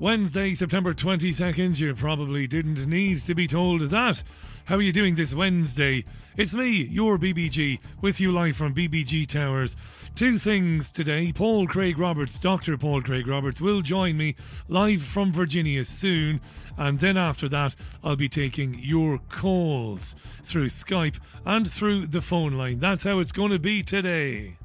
Wednesday, September 22nd. You probably didn't need to be told that. How are you doing this Wednesday? It's me, your BBG, with you live from BBG Towers. Two things today. Paul Craig Roberts, Dr. Paul Craig Roberts, will join me live from Virginia soon. And then after that, I'll be taking your calls through Skype and through the phone line. That's how it's going to be today.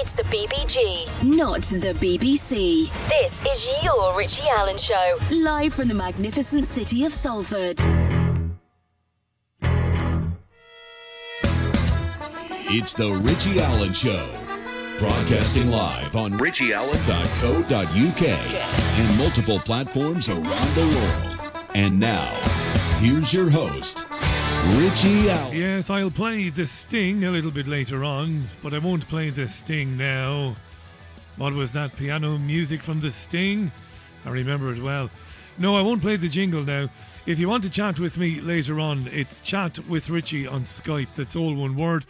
It's the BBG, not the BBC. This is your Richie Allen Show, live from the magnificent city of Salford. It's the Richie Allen Show, broadcasting live on richieallen.co.uk and multiple platforms around the world. And now, here's your host, Richie Allen. Yes, I'll play The Sting a little bit later on, but I won't play The Sting now. What was that piano music from The Sting? I remember it well. No, I won't play the jingle now. If you want to chat with me later on, it's Chat with Richie on Skype. That's all one word.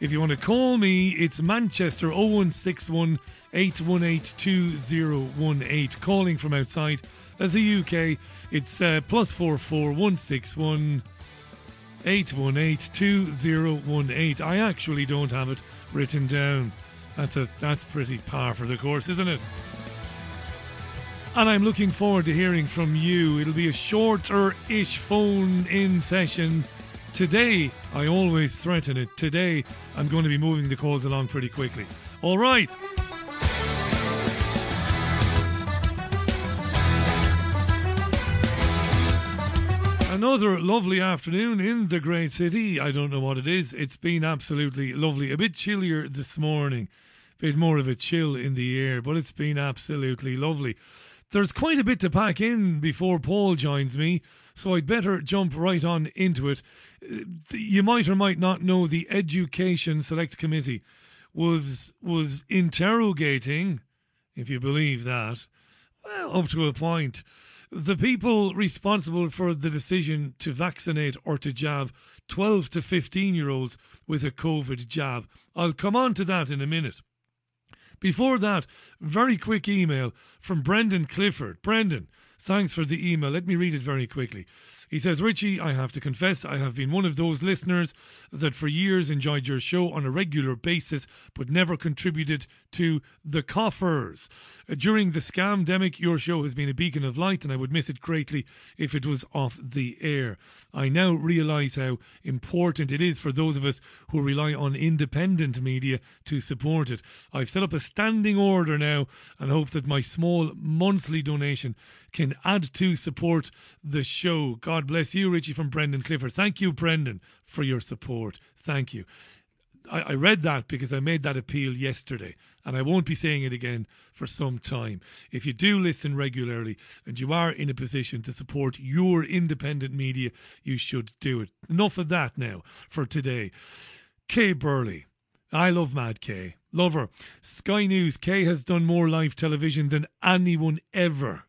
If you want to call me, it's Manchester 0161 818 2018. Calling from outside as the UK, it's +44 161 818 2018. I actually don't have it written down. That's pretty par for the course, isn't it? And I'm looking forward to hearing from you. It'll be a shorter-ish phone-in session today. I always threaten it. Today, I'm going to be moving the calls along pretty quickly. All right. Another lovely afternoon in the great city. I don't know what it is. It's been absolutely lovely. A bit chillier this morning. A bit more of a chill in the air, but it's been absolutely lovely. There's quite a bit to pack in before Paul joins me, so I'd better jump right on into it. You might or might not know the Education Select Committee was interrogating, if you believe that, well, up to a point, the people responsible for the decision to vaccinate or to jab 12 to 15-year-olds with a COVID jab. I'll come on to that in a minute. Before that, very quick email from Brendan Clifford. Brendan, thanks for the email. Let me read it very quickly. He says, Richie, I have to confess I have been one of those listeners that for years enjoyed your show on a regular basis but never contributed to the coffers. During the scamdemic, your show has been a beacon of light and I would miss it greatly if it was off the air. I now realise how important it is for those of us who rely on independent media to support it. I've set up a standing order now and hope that my small monthly donation can add to support the show. God bless you, Richie, from Brendan Clifford. Thank you, Brendan, for your support. Thank you. I read that because I made that appeal yesterday, and I won't be saying it again for some time. If you do listen regularly and you are in a position to support your independent media, you should do it. Enough of that now for today. Kay Burley. I love Mad Kay. Love her. Sky News. Kay has done more live television than anyone ever.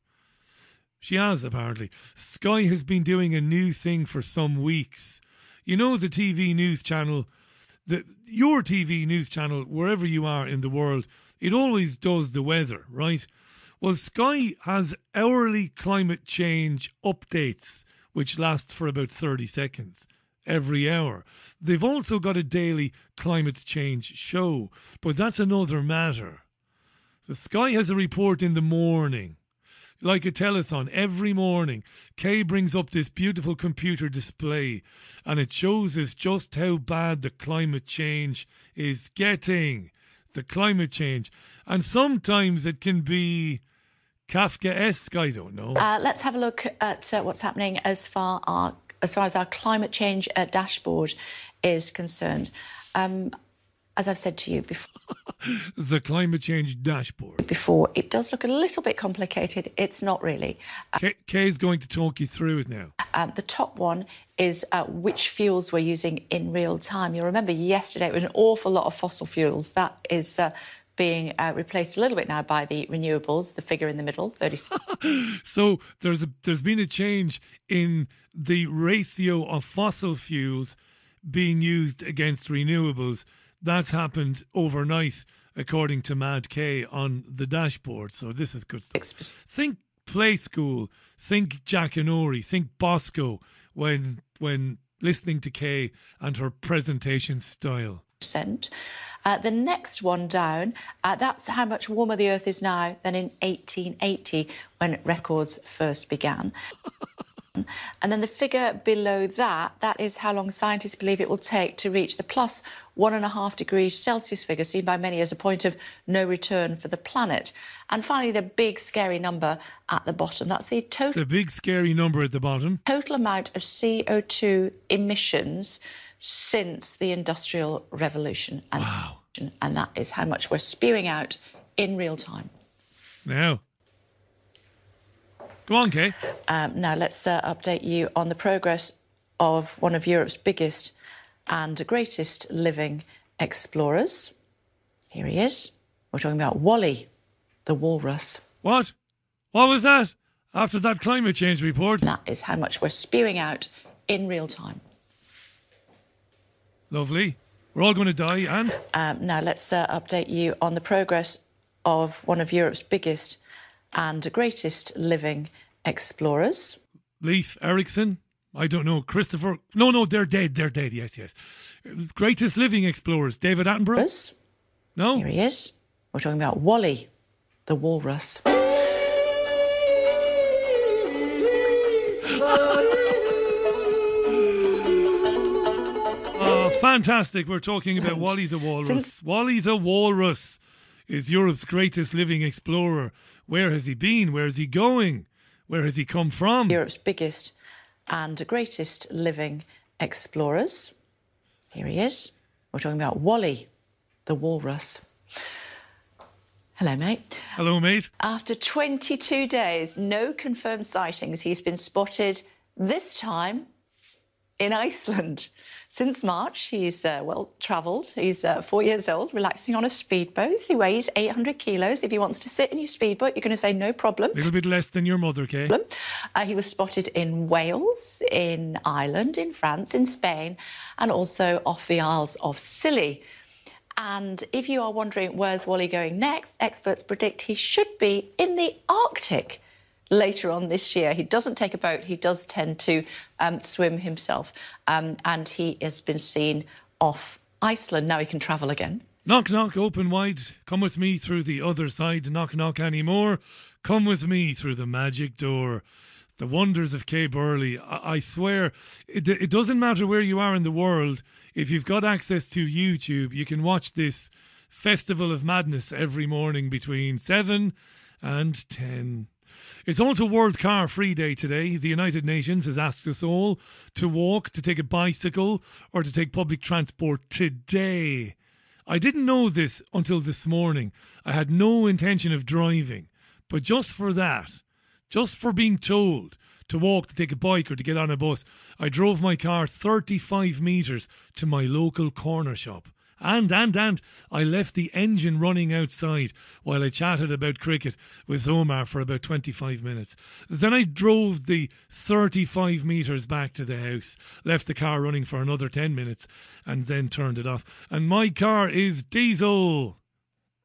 She has, apparently. Sky has been doing a new thing for some weeks. You know the TV news channel, your TV news channel, wherever you are in the world, it always does the weather, right? Well, Sky has hourly climate change updates, which last for about 30 seconds every hour. They've also got a daily climate change show, but that's another matter. So Sky has a report in the morning. Like a telethon, every morning, Kay brings up this beautiful computer display and it shows us just how bad the climate change is getting. The climate change. And sometimes it can be Kafkaesque, I don't know. Let's have a look at what's happening as far as our climate change dashboard is concerned. As I've said to you before. The climate change dashboard. Before, it does look a little bit complicated. It's not really. Kay's going to talk you through it now. The top one is which fuels we're using in real time. You'll remember yesterday it was an awful lot of fossil fuels. That is being replaced a little bit now by the renewables, the figure in the middle, 36. So there's been a change in the ratio of fossil fuels being used against renewables. That's happened overnight, according to Mad Kay on the dashboard. So this is good stuff. Think Play School, think Jack and Ori, think Bosco when listening to Kay and her presentation style. The next one down, that's how much warmer the Earth is now than in 1880 when records first began. And then the figure below that, that is how long scientists believe it will take to reach the plus 1.5 degrees Celsius figure seen by many as a point of no return for the planet. And finally, the big scary number at the bottom. That's the total... The big scary number at the bottom. Total amount of CO2 emissions since the Industrial Revolution. And wow. And that is how much we're spewing out in real time. Now... Go on, Kay. Now, let's update you on the progress of one of Europe's biggest and greatest living explorers. Here he is. We're talking about Wally, the walrus. What? What was that? After that climate change report? And that is how much we're spewing out in real time. Lovely. We're all going to die, and? Now, let's update you on the progress of one of Europe's biggest... and greatest living explorers. Leif Erikson, I don't know, Christopher... No, they're dead, yes. Greatest living explorers, David Attenborough? Us? No? Here he is. We're talking about Wally, the walrus. Fantastic, we're talking about Wally the walrus. Wally the walrus is Europe's greatest living explorer. Where has he been? Where is he going? Where has he come from? Europe's biggest and greatest living explorers. Here he is. We're talking about Wally, the walrus. Hello, mate. Hello, mate. After 22 days, no confirmed sightings, he's been spotted this time in Iceland. Since March, he's well-travelled. He's 4 years old, relaxing on a speedboat. He weighs 800 kilos. If he wants to sit in your speedboat, you're going to say no problem. A little bit less than your mother, Kay. He was spotted in Wales, in Ireland, in France, in Spain, and also off the Isles of Scilly. And if you are wondering where's Wally going next, experts predict he should be in the Arctic later on this year. He doesn't take a boat. He does tend to swim himself. And he has been seen off Iceland. Now he can travel again. Knock, knock, open wide. Come with me through the other side. Knock, knock anymore. Come with me through the magic door. The wonders of Kay Burley. I swear, it doesn't matter where you are in the world. If you've got access to YouTube, you can watch this Festival of Madness every morning between 7 and 10. It's also World Car Free Day today. The United Nations has asked us all to walk, to take a bicycle, or to take public transport today. I didn't know this until this morning. I had no intention of driving. But just for that, just for being told to walk, to take a bike, or to get on a bus, I drove my car 35 metres to my local corner shop. And I left the engine running outside while I chatted about cricket with Omar for about 25 minutes. Then I drove the 35 metres back to the house, left the car running for another 10 minutes, and then turned it off. And my car is diesel.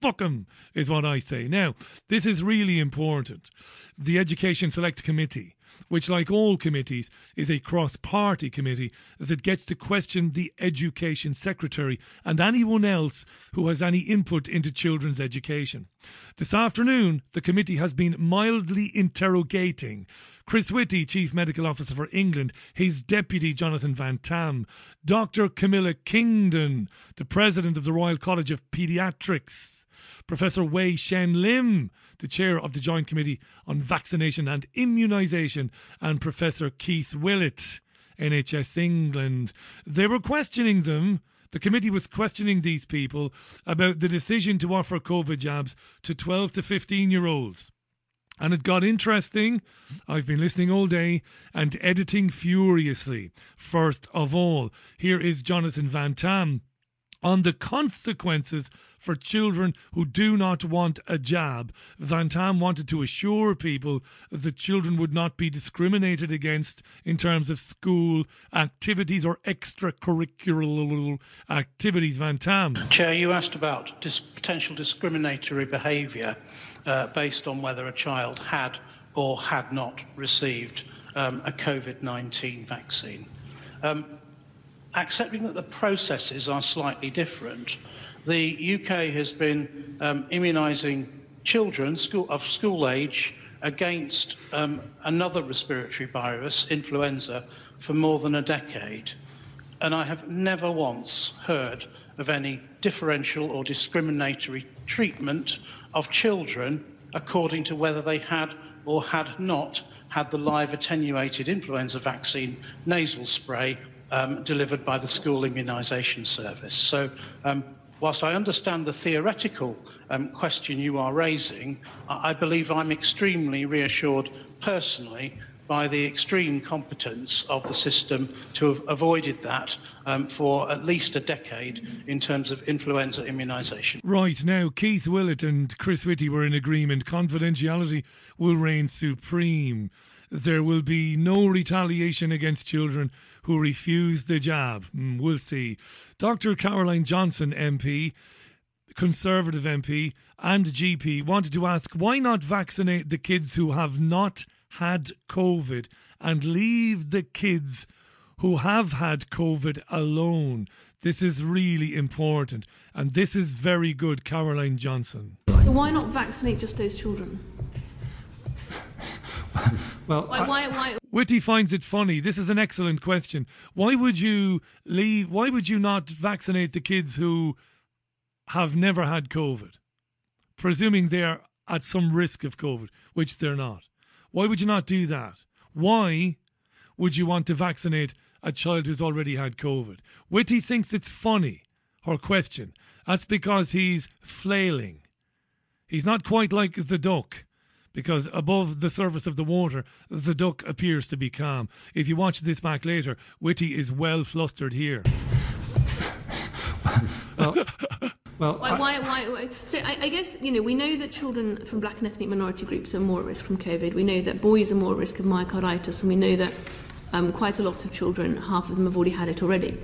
Fuck 'em, is what I say. Now, this is really important. The Education Select Committee, which, like all committees, is a cross-party committee, as it gets to question the Education Secretary and anyone else who has any input into children's education. This afternoon, the committee has been mildly interrogating Chris Whitty, Chief Medical Officer for England, his deputy, Jonathan Van Tam, Dr. Camilla Kingdon, the President of the Royal College of Paediatrics, Professor Wei Shen Lim, the chair of the Joint Committee on Vaccination and Immunisation, and Professor Keith Willett, NHS England. They were questioning them. The committee was questioning these people about the decision to offer COVID jabs to 12 to 15-year-olds. And it got interesting. I've been listening all day and editing furiously. First of all, here is Jonathan Van Tam on the consequences for children who do not want a jab. Van Tam wanted to assure people that children would not be discriminated against in terms of school activities or extracurricular activities. Van Tam. Chair, you asked about potential discriminatory behaviour based on whether a child had or had not received a COVID-19 vaccine. Accepting that the processes are slightly different, the UK has been immunising children of school age against another respiratory virus, influenza, for more than a decade. And I have never once heard of any differential or discriminatory treatment of children according to whether they had or had not had the live attenuated influenza vaccine nasal spray delivered by the school immunisation service. So whilst I understand the theoretical question you are raising, I believe I'm extremely reassured personally by the extreme competence of the system to have avoided that for at least a decade in terms of influenza immunisation. Right, now Keith Willett and Chris Whitty were in agreement. Confidentiality will reign supreme. There will be no retaliation against children who refuse the jab. We'll see. Dr. Caroline Johnson, MP, Conservative MP and GP, wanted to ask, why not vaccinate the kids who have not had COVID and leave the kids who have had COVID alone? This is really important, and this is very good, Caroline Johnson. So why not vaccinate just those children? Well, why? Whitty finds it funny. This is an excellent question. Why would you leave? Why would you not vaccinate the kids who have never had COVID, presuming they are at some risk of COVID, which they're not? Why would you not do that? Why would you want to vaccinate a child who's already had COVID? Whitty thinks it's funny, her question. That's because he's flailing. He's not quite like the duck, because above the surface of the water, the duck appears to be calm. If you watch this back later, Whitty is well flustered here. Why? So I guess, you know, we know that children from black and ethnic minority groups are more at risk from COVID. We know that boys are more at risk of myocarditis, and we know that quite a lot of children, half of them have already had it already.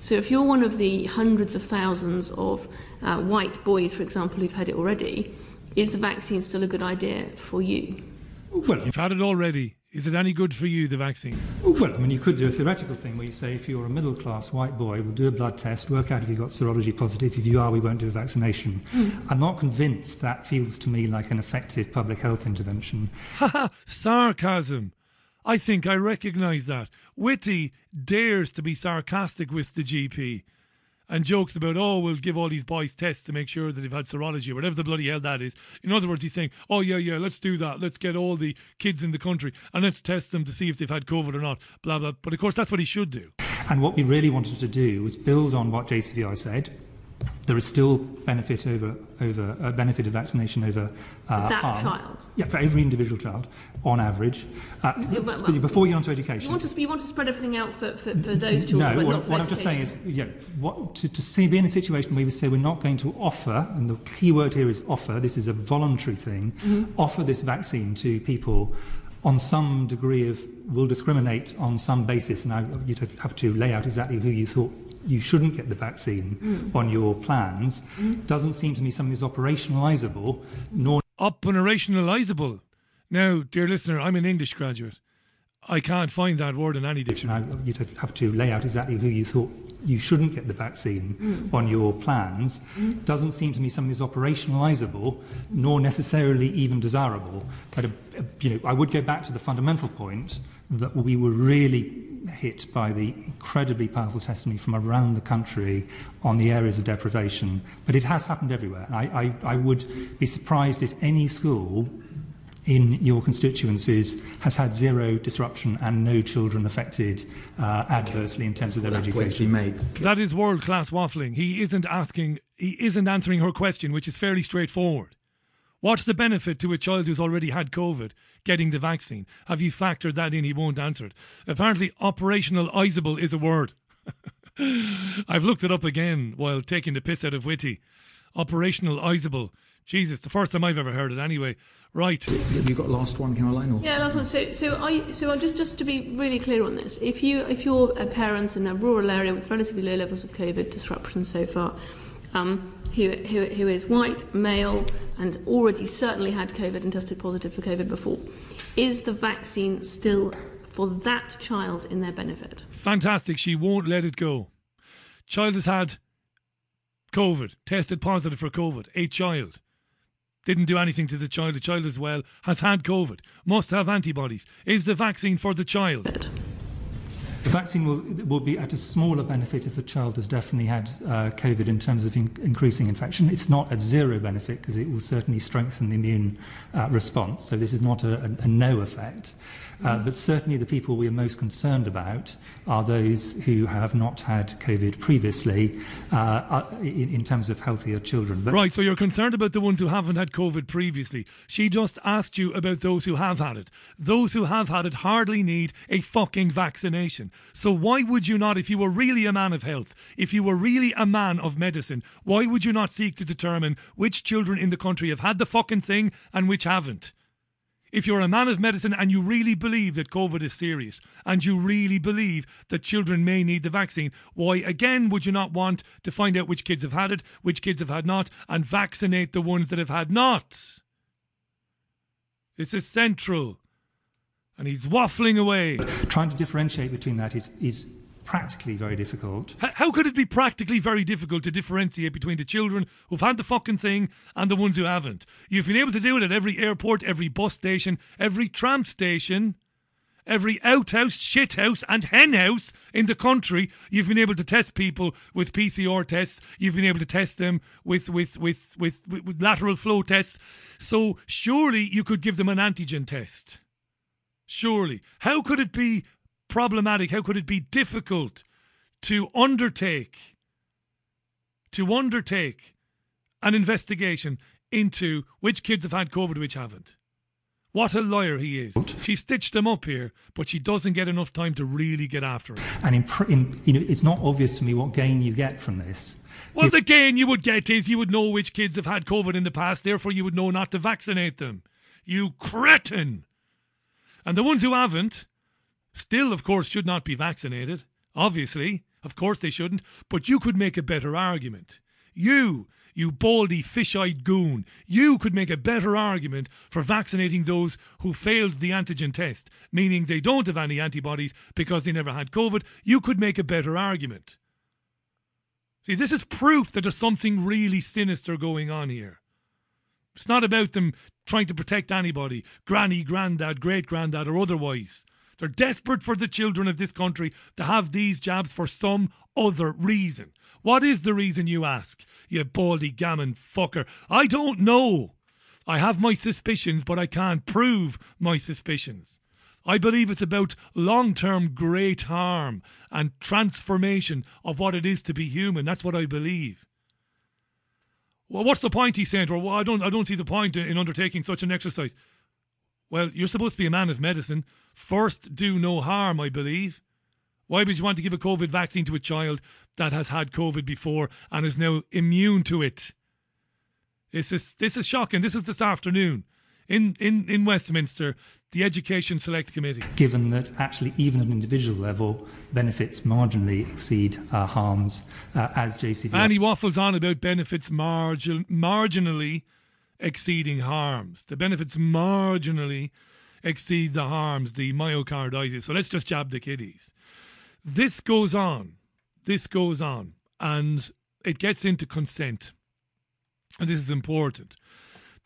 So if you're one of the hundreds of thousands of white boys, for example, who've had it already, is the vaccine still a good idea for you? Well, you've had it already. Is it any good for you, the vaccine? Well, I mean, you could do a theoretical thing where you say, if you're a middle-class white boy, we'll do a blood test, work out if you've got serology positive. If you are, we won't do a vaccination. I'm not convinced that feels to me like an effective public health intervention. Haha, sarcasm. I think I recognise that. Whitty dares to be sarcastic with the GP and jokes about, oh, we'll give all these boys tests to make sure that they've had serology or whatever the bloody hell that is. In other words, he's saying, oh, yeah, let's do that. Let's get all the kids in the country and let's test them to see if they've had COVID or not, blah, blah. But, of course, that's what he should do. And what we really wanted to do was build on what JCVI said. There is still benefit benefit of vaccination over harm. Child. Yeah, for every individual child, on average. Before you get on to education, you want to spread everything out for those children. No, what I'm just saying is, be in a situation where we say we're not going to offer, and the key word here is offer. This is a voluntary thing. Offer this vaccine to people on some degree of, will discriminate on some basis, and you'd have to lay out exactly who you thought you shouldn't get the vaccine on your plans. Doesn't seem to me something that's operationalisable. Operationalisable. Now, dear listener, I'm an English graduate. I can't find that word in any dictionary. You'd have to lay out exactly who you thought you shouldn't get the vaccine on your plans. Doesn't seem to me something that's operationalisable, nor necessarily even desirable. But I would go back to the fundamental point that we were really hit by the incredibly powerful testimony from around the country on the areas of deprivation. But it has happened everywhere. I would be surprised if any school in your constituencies has had zero disruption and no children affected adversely in terms of their education. That is world-class waffling. He isn't answering her question, which is fairly straightforward. What's the benefit to a child who's already had COVID getting the vaccine? Have you factored that in? He won't answer it. Apparently, operationalisable is a word. I've looked it up again while taking the piss out of Whitty. Operationalisable. Jesus, the first time I've ever heard it anyway. Right. Have you got last one, Caroline? Yeah, last one. So just to be really clear on this, if you're a parent in a rural area with relatively low levels of COVID disruption so far, who is white, male, and already certainly had COVID and tested positive for COVID before. Is the vaccine still for that child in their benefit? Fantastic. She won't let it go. Child has had COVID, tested positive for COVID, a child. Didn't do anything to the child as well, has had COVID, must have antibodies. Is the vaccine for the child? The vaccine will be at a smaller benefit if a child has definitely had COVID in terms of increasing infection. It's not at zero benefit because it will certainly strengthen the immune response. So this is not a no effect. But certainly the people we are most concerned about are those who have not had COVID previously in terms of healthier children. But right, so you're concerned about the ones who haven't had COVID previously. She just asked you about those who have had it. Those who have had it hardly need a fucking vaccination. So why would you not, if you were really a man of health, if you were really a man of medicine, why would you not seek to determine which children in the country have had the fucking thing and which haven't? If you're a man of medicine and you really believe that COVID is serious and you really believe that children may need the vaccine, why again would you not want to find out which kids have had it, which kids have had not, and vaccinate the ones that have had not? This is central. And he's waffling away. But trying to differentiate between that is practically very difficult. How could it be practically very difficult to differentiate between the children who've had the fucking thing and the ones who haven't? You've been able to do it at every airport, every bus station, every tram station, every outhouse, shithouse and henhouse in the country. You've been able to test people with PCR tests. You've been able to test them with lateral flow tests. So surely you could give them an antigen test. Surely. How could it be problematic, how could it be difficult to undertake an investigation into which kids have had COVID, which haven't? What a liar he is. She stitched him up here, but she doesn't get enough time to really get after it. And it's not obvious to me what gain you get from this. Well, the gain you would get is you would know which kids have had COVID in the past, therefore you would know not to vaccinate them. You cretin! And the ones who haven't, still, of course, should not be vaccinated. Obviously, of course they shouldn't. But you could make a better argument. You baldy, fish-eyed goon, you could make a better argument for vaccinating those who failed the antigen test, meaning they don't have any antibodies because they never had COVID. You could make a better argument. See, this is proof that there's something really sinister going on here. It's not about them trying to protect anybody, granny, granddad, great-granddad or otherwise. They're desperate for the children of this country to have these jabs for some other reason. What is the reason, you ask, you baldy gammon fucker? I don't know. I have my suspicions, but I can't prove my suspicions. I believe it's about long-term great harm and transformation of what it is to be human. That's what I believe. Well, what's the point, he's saying? Well, I don't see the point in undertaking such an exercise. Well, you're supposed to be a man of medicine. First, do no harm, I believe. Why would you want to give a COVID vaccine to a child that has had COVID before and is now immune to it? This is shocking. This is this afternoon in Westminster, the Education Select Committee. Given that actually even at an individual level, benefits marginally exceed harms, as JCV... And he waffles on about benefits marginally... exceeding harms. The benefits marginally exceed the harms, the myocarditis. So let's just jab the kiddies. This goes on. And it gets into consent. And this is important.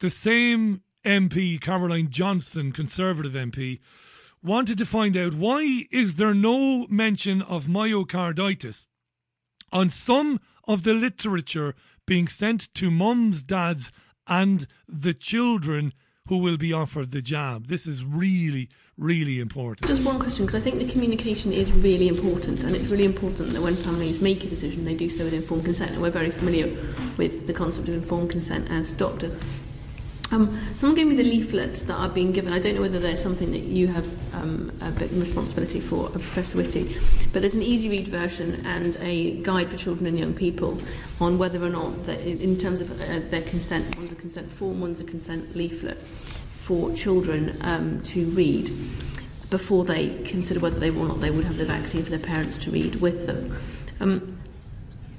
The same MP, Caroline Johnson, Conservative MP, wanted to find out why is there no mention of myocarditis on some of the literature being sent to mums, dads, and the children who will be offered the jab. This is really, really important. Just one question, because I think the communication is really important, and it's really important that when families make a decision, they do so with informed consent, and we're very familiar with the concept of informed consent as doctors. Someone gave me the leaflets that are being given. I don't know whether there's something that you have a bit of responsibility for, Professor Whitty, but there's an easy read version and a guide for children and young people on whether or not, in terms of their consent, one's a consent form, one's a consent leaflet for children to read before they consider whether they will or not they would have the vaccine for their parents to read with them.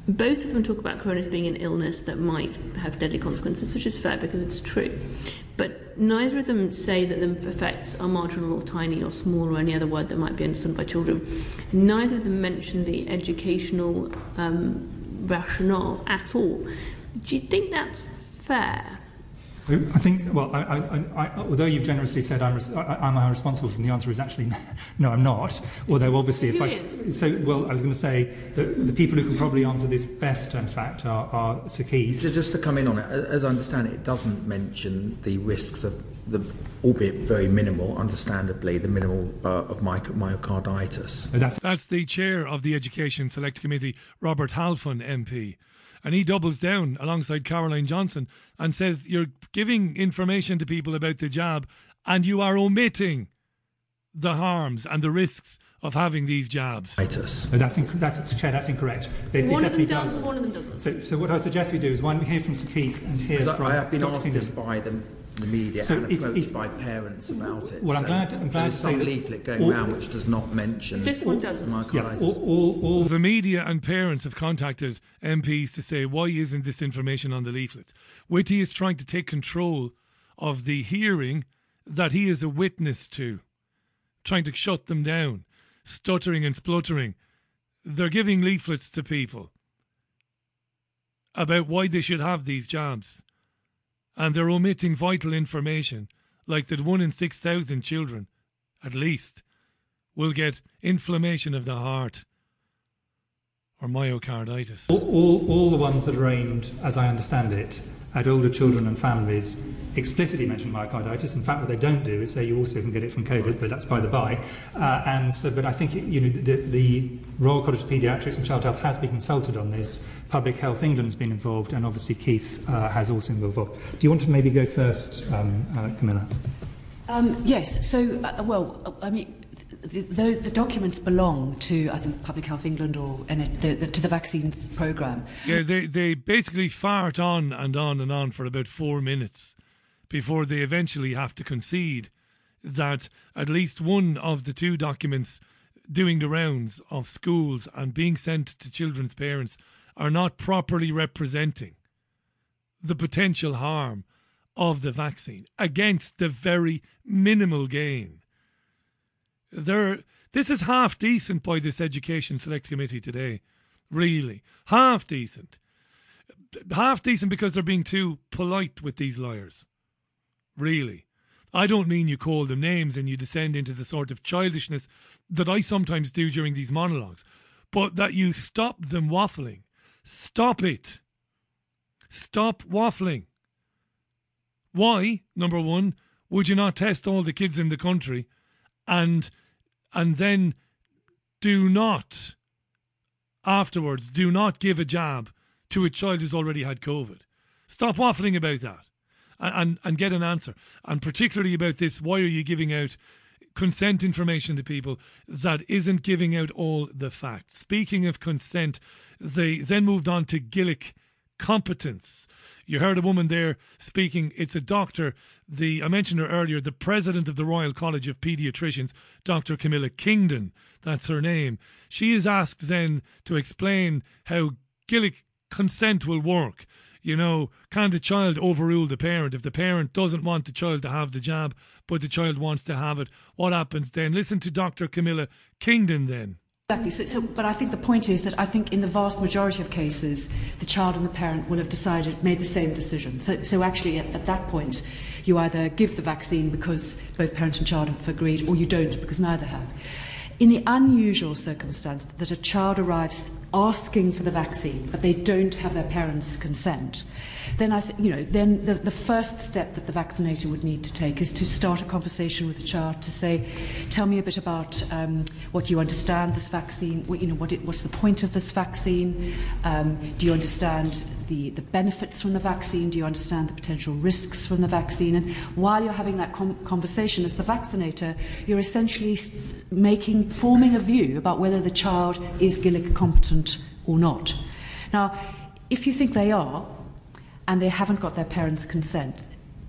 Both of them talk about corona as being an illness that might have deadly consequences, which is fair because it's true. But neither of them say that the effects are marginal or tiny or small or any other word that might be understood by children. Neither of them mention the educational rationale at all. Do you think that's fair? I think, well, I, although you've generously said am I responsible, and the answer is actually no, I'm not. Although obviously, I was going to say that the people who can probably answer this best, in fact, are Sir Keith. Just to come in on it, as I understand it, it doesn't mention the risks of the, albeit very minimal, understandably, the minimal of myocarditis. That's the chair of the Education Select Committee, Robert Halfon, MP. And he doubles down alongside Caroline Johnson and says, you're giving information to people about the jab and you are omitting the harms and the risks of having these jabs. No, that's incorrect. One of them does, one of them doesn't. So what I suggest we do is one, we hear from Sir Keith and hear from... I have been Dr. asked Kingdon. This by the media so and approached by parents about it. Well, I'm glad to say there's some leaflet going around which does not mention... This one doesn't. All the media and parents have contacted MPs to say, why isn't this information on the leaflets? Whitty is trying to take control of the hearing that he is a witness to, trying to shut them down, stuttering and spluttering. They're giving leaflets to people about why they should have these jobs. And they're omitting vital information, like that 1 in 6,000 children, at least, will get inflammation of the heart or myocarditis. All the ones that are aimed, as I understand it, at older children and families explicitly mention myocarditis. In fact, what they don't do is say you also can get it from COVID, but that's by the by. But I think the Royal College of Paediatrics and Child Health has been consulted on this. Public Health England's been involved, and obviously Keith has also been involved. Do you want to maybe go first, Camilla? Yes. So, The documents belong to, I think, Public Health England to the vaccines programme. Yeah, they basically fart on for about 4 minutes before they eventually have to concede that at least one of the two documents doing the rounds of schools and being sent to children's parents are not properly representing the potential harm of the vaccine against the very minimal gain. This is half decent by this Education Select Committee today, really. Half decent. Half decent because they're being too polite with these liars, really. I don't mean you call them names and you descend into the sort of childishness that I sometimes do during these monologues, but that you stop them waffling. Stop it. Stop waffling. Why, number one, would you not test all the kids in the country and then do not give a jab to a child who's already had COVID. Stop waffling about that and get an answer. And particularly about this, why are you giving out consent information to people that isn't giving out all the facts? Speaking of consent, they then moved on to Gaelic competence. You heard a woman there speaking. It's a doctor. I mentioned her earlier, the president of the Royal College of Paediatricians, Dr. Camilla Kingdon. That's her name. She is asked then to explain how Gaelic consent will work. You know, can the child overrule the parent? If the parent doesn't want the child to have the jab, but the child wants to have it, what happens then? Listen to Dr. Camilla Kingdon then. Exactly. But I think the point is that I think in the vast majority of cases, the child and the parent will have made the same decision. So actually, at that point, you either give the vaccine because both parent and child have agreed, or you don't because neither have. In the unusual circumstance that a child arrives asking for the vaccine, but they don't have their parents' consent, then the first step that the vaccinator would need to take is to start a conversation with the child to say, tell me a bit about what you understand this vaccine, what's the point of this vaccine, do you understand the benefits from the vaccine, do you understand the potential risks from the vaccine? And while you're having that conversation as the vaccinator, you're essentially forming a view about whether the child is Gaelic competent or not. Now, if you think they are, and they haven't got their parents' consent,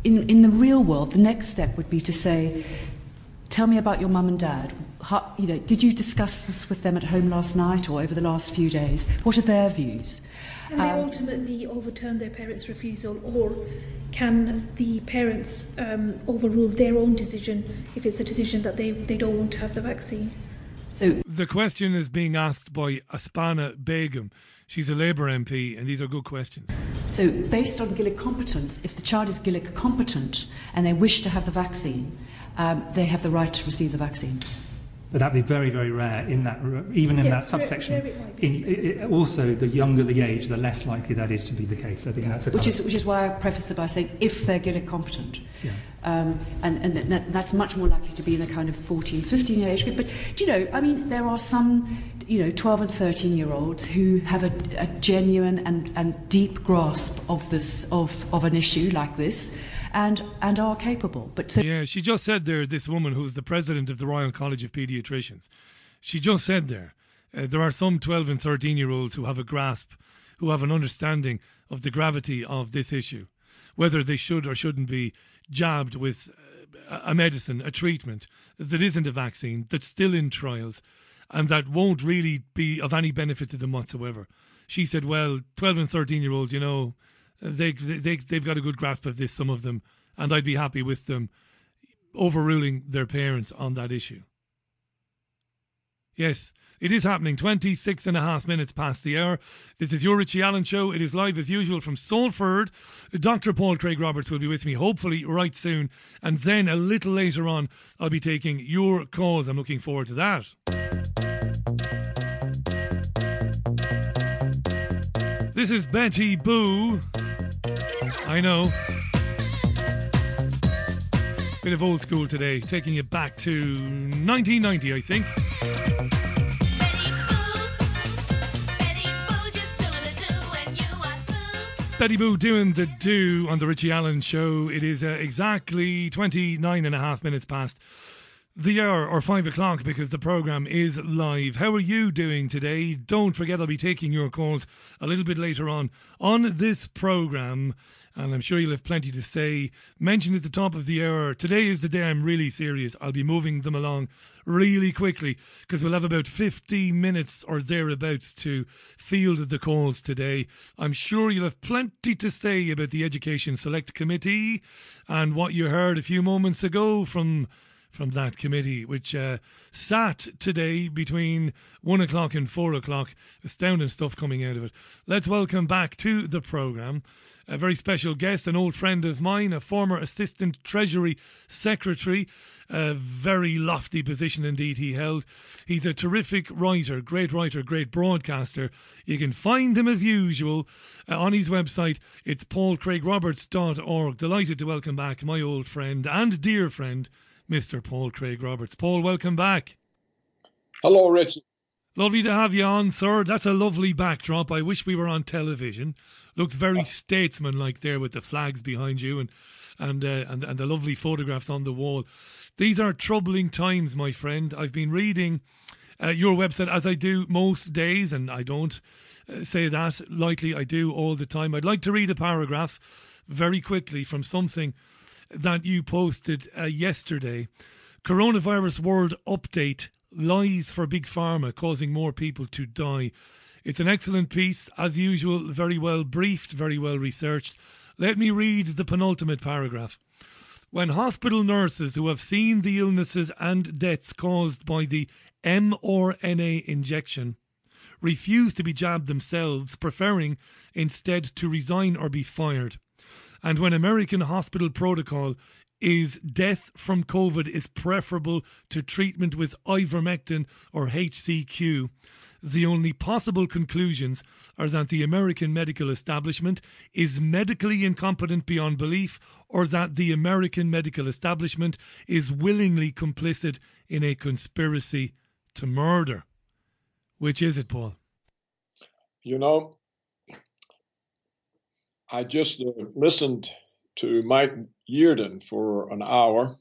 in the real world, the next step would be to say, tell me about your mum and dad. you know, did you discuss this with them at home last night or over the last few days? What are their views? Can they ultimately overturn their parents' refusal, or can the parents overrule their own decision if it's a decision that they don't want to have the vaccine? So the question is being asked by Aspana Begum. She's a Labour MP, and these are good questions. So based on Gaelic competence, if the child is Gaelic competent and they wish to have the vaccine, they have the right to receive the vaccine. But that'd be very, very rare in that, even in that subsection. Also, the younger the age, the less likely that is to be the case. I think that's a which is why I preface it by saying if they're Gaelic competent, and that's much more likely to be in the kind of 14, 15 year age group. But do you know, I mean, there are some, 12 and 13 year olds who have a genuine and deep grasp of this of an issue like this. And are capable. But she just said there, this woman who's the president of the Royal College of Paediatrics, she just said there are some 12 and 13-year-olds who have a grasp, who have an understanding of the gravity of this issue, whether they should or shouldn't be jabbed with a medicine, a treatment that isn't a vaccine, that's still in trials, and that won't really be of any benefit to them whatsoever. She said, well, 12 and 13-year-olds, they've got a good grasp of this, some of them, and I'd be happy with them overruling their parents on that issue. Yes, it is happening, 26 and a half minutes past the hour. This is your Richie Allen Show. It is live as usual from Salford. Dr. Paul Craig Roberts will be with me, hopefully right soon. And then a little later on, I'll be taking your calls. I'm looking forward to that. This is Betty Boo. I know. Bit of old school today, taking it back to 1990, I think. Betty Boo doing the do on the Richie Allen Show. It is exactly 29 and a half minutes past the hour, or 5 o'clock, because the programme is live. How are you doing today? Don't forget, I'll be taking your calls a little bit later on this programme, and I'm sure you'll have plenty to say. Mentioned at the top of the hour, today is the day I'm really serious. I'll be moving them along really quickly because we'll have about 15 minutes or thereabouts to field the calls today. I'm sure you'll have plenty to say about the Education Select Committee and what you heard a few moments ago from that committee, which sat today between 1 o'clock and 4 o'clock. Astounding stuff coming out of it. Let's welcome back to the programme a very special guest, an old friend of mine, a former Assistant Treasury Secretary, a very lofty position indeed he held. He's a terrific writer, great broadcaster. You can find him as usual on his website. It's paulcraigroberts.org. Delighted to welcome back my old friend and dear friend, Mr. Paul Craig Roberts. Paul, welcome back. Hello, Richie. Lovely to have you on, sir. That's a lovely backdrop. I wish we were on television. Looks very statesmanlike there with the flags behind you and the lovely photographs on the wall. These are troubling times, my friend. I've been reading your website, as I do most days, and I don't say that lightly. I do all the time. I'd like to read a paragraph very quickly from something that you posted yesterday. Coronavirus World Update: Lies for Big Pharma Causing More People to Die. It's an excellent piece, as usual, very well briefed, very well researched. Let me read the penultimate paragraph. When hospital nurses who have seen the illnesses and deaths caused by the mRNA injection refuse to be jabbed themselves, preferring instead to resign or be fired, and when American hospital protocol is death from COVID is preferable to treatment with ivermectin or HCQ, the only possible conclusions are that the American medical establishment is medically incompetent beyond belief, or that the American medical establishment is willingly complicit in a conspiracy to murder. Which is it, Paul? I just listened to Mike Yeadon for an hour.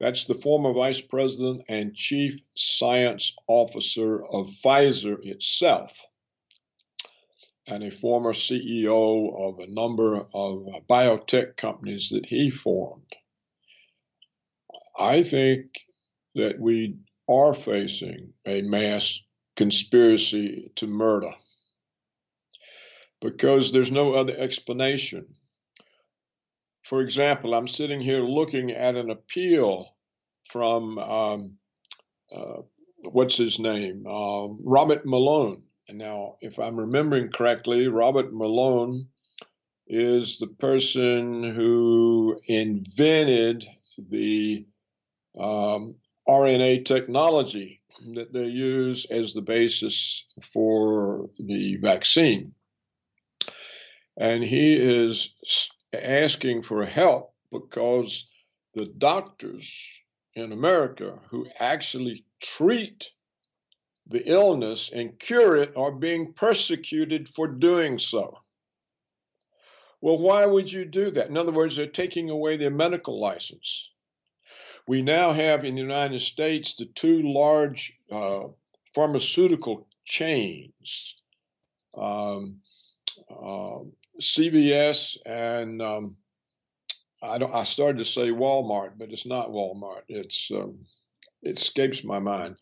That's the former vice president and chief science officer of Pfizer itself, and a former CEO of a number of biotech companies that he formed. I think that we are facing a mass conspiracy to murder, because there's no other explanation. For example, I'm sitting here looking at an appeal from Robert Malone. And now, if I'm remembering correctly, Robert Malone is the person who invented the RNA technology that they use as the basis for the vaccine. And he is asking for help because the doctors in America who actually treat the illness and cure it are being persecuted for doing so. Well, why would you do that? In other words, they're taking away their medical license. We now have in the United States the two large pharmaceutical chains, CVS and I started to say Walmart, but it's not Walmart. It's it escapes my mind.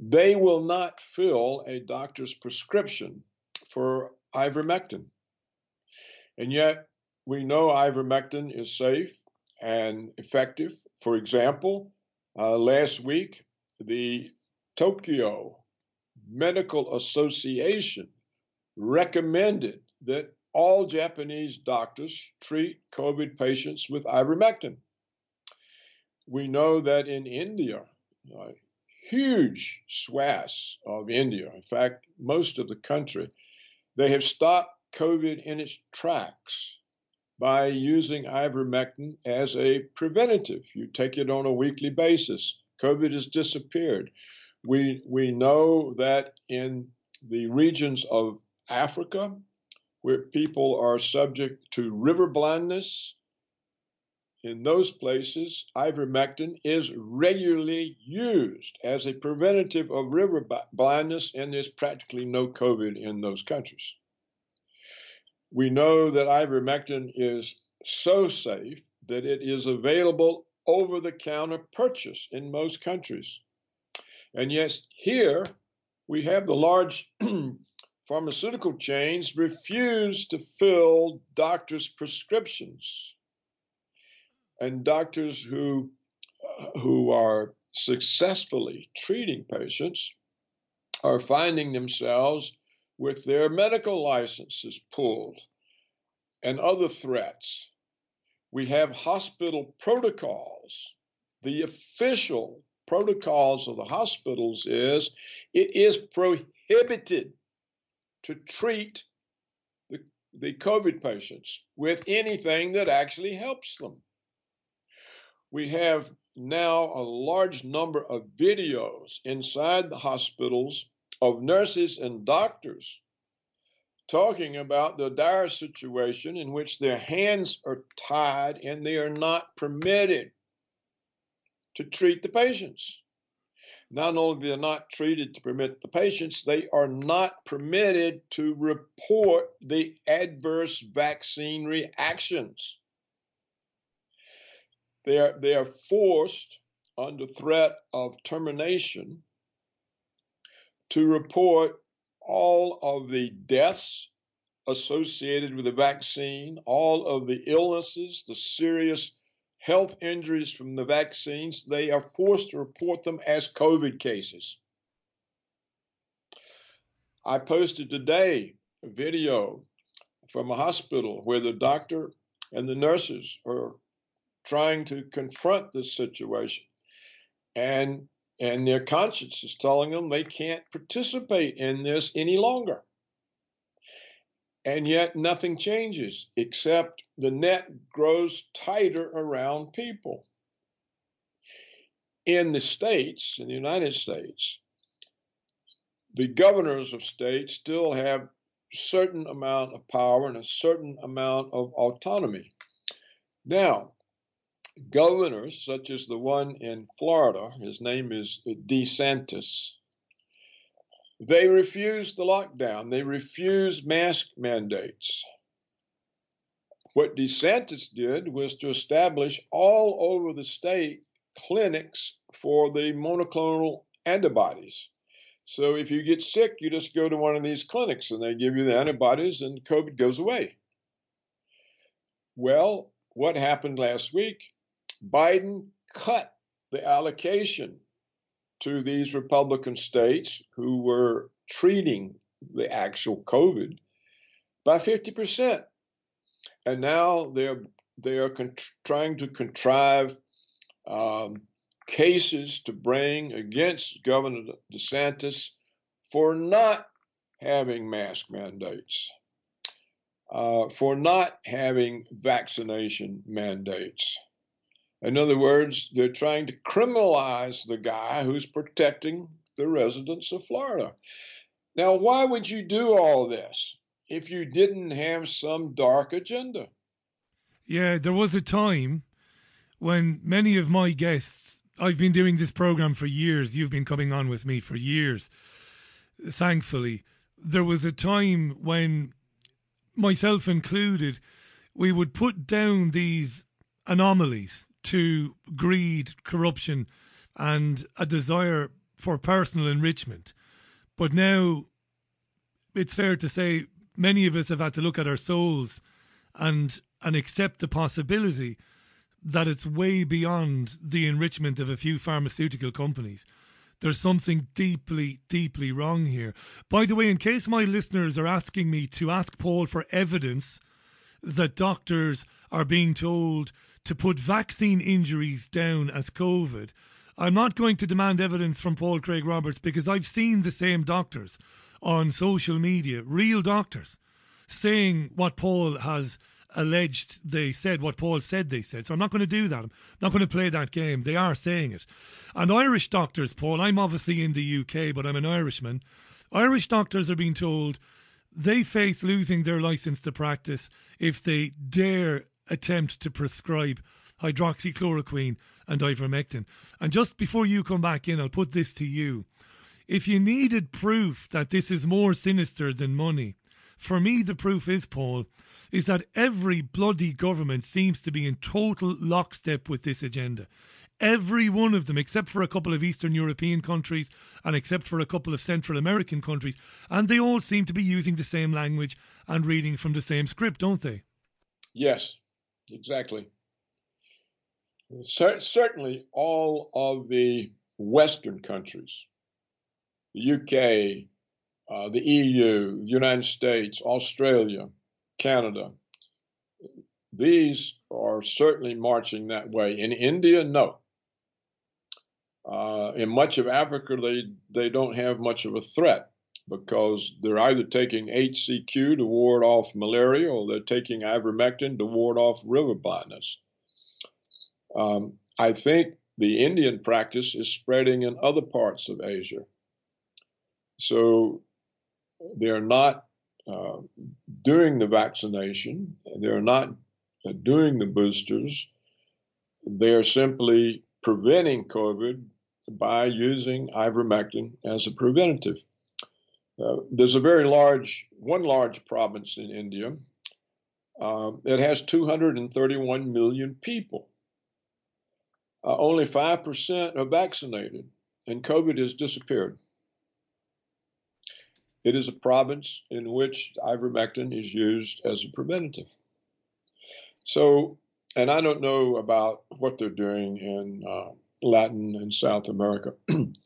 They will not fill a doctor's prescription for ivermectin. And yet we know ivermectin is safe and effective. For example, last week, the Tokyo Medical Association recommended that all Japanese doctors treat COVID patients with ivermectin. We know that in India, huge swaths of India, in fact, most of the country, they have stopped COVID in its tracks by using ivermectin as a preventative. You take it on a weekly basis. COVID has disappeared. We know that in the regions of Africa, where people are subject to river blindness, in those places, ivermectin is regularly used as a preventative of river blindness, and there's practically no COVID in those countries. We know that ivermectin is so safe that it is available over-the-counter purchase in most countries. And yes, here we have the large pharmaceutical chains refuse to fill doctors' prescriptions. And doctors who are successfully treating patients are finding themselves with their medical licenses pulled and other threats. We have hospital protocols. The official protocols of the hospitals is it is prohibited to treat the COVID patients with anything that actually helps them. We have now a large number of videos inside the hospitals of nurses and doctors talking about the dire situation in which their hands are tied and they are not permitted to treat the patients. Not only are they not treated to permit the patients, they are not permitted to report the adverse vaccine reactions. They are forced under threat of termination to report all of the deaths associated with the vaccine, all of the illnesses, the serious health injuries from the vaccines. They are forced to report them as COVID cases. I posted today a video from a hospital where the doctor and the nurses are trying to confront this situation, and their conscience is telling them they can't participate in this any longer. And yet nothing changes, except the net grows tighter around people. In the states, in the United States, the governors of states still have a certain amount of power and a certain amount of autonomy. Now, governors, such as the one in Florida, his name is DeSantis, they refused the lockdown. They refused mask mandates. What DeSantis did was to establish all over the state clinics for the monoclonal antibodies. So if you get sick, you just go to one of these clinics and they give you the antibodies and COVID goes away. Well, what happened last week? Biden cut the allocation to these Republican states who were treating the actual COVID by 50%. And now they are trying to contrive cases to bring against Governor DeSantis for not having mask mandates, for not having vaccination mandates. In other words, they're trying to criminalize the guy who's protecting the residents of Florida. Now, why would you do all this if you didn't have some dark agenda? Yeah, there was a time when many of my guests, I've been doing this program for years, you've been coming on with me for years, thankfully. There was a time when, myself included, we would put down these anomalies to greed, corruption, and a desire for personal enrichment. But now, it's fair to say, many of us have had to look at our souls and accept the possibility that it's way beyond the enrichment of a few pharmaceutical companies. There's something deeply, deeply wrong here. By the way, in case my listeners are asking me to ask Paul for evidence that doctors are being told to put vaccine injuries down as COVID, I'm not going to demand evidence from Paul Craig Roberts, because I've seen the same doctors on social media, real doctors, saying what Paul has alleged they said, what Paul said they said. So I'm not going to do that. I'm not going to play that game. They are saying it. And Irish doctors, Paul, I'm obviously in the UK, but I'm an Irishman. Irish doctors are being told they face losing their licence to practice if they dare attempt to prescribe hydroxychloroquine and ivermectin. And just before you come back in, I'll put this to you. If you needed proof that this is more sinister than money, for me the proof is, Paul, is that every bloody government seems to be in total lockstep with this agenda. Every one of them, except for a couple of Eastern European countries and except for a couple of Central American countries. And they all seem to be using the same language and reading from the same script, don't they? Yes, exactly. Certainly all of the Western countries, the UK, the EU, the United States, Australia, Canada, these are certainly marching that way. In India, no. In much of Africa, they don't have much of a threat because they're either taking HCQ to ward off malaria or they're taking ivermectin to ward off river blindness. I think the Indian practice is spreading in other parts of Asia. So they're not doing the vaccination. They're not doing the boosters. They're simply preventing COVID by using ivermectin as a preventative. There's a one large province in India. It has 231 million people. Only 5% are vaccinated, and COVID has disappeared. It is a province in which ivermectin is used as a preventative. So, and I don't know about what they're doing in Latin and South America.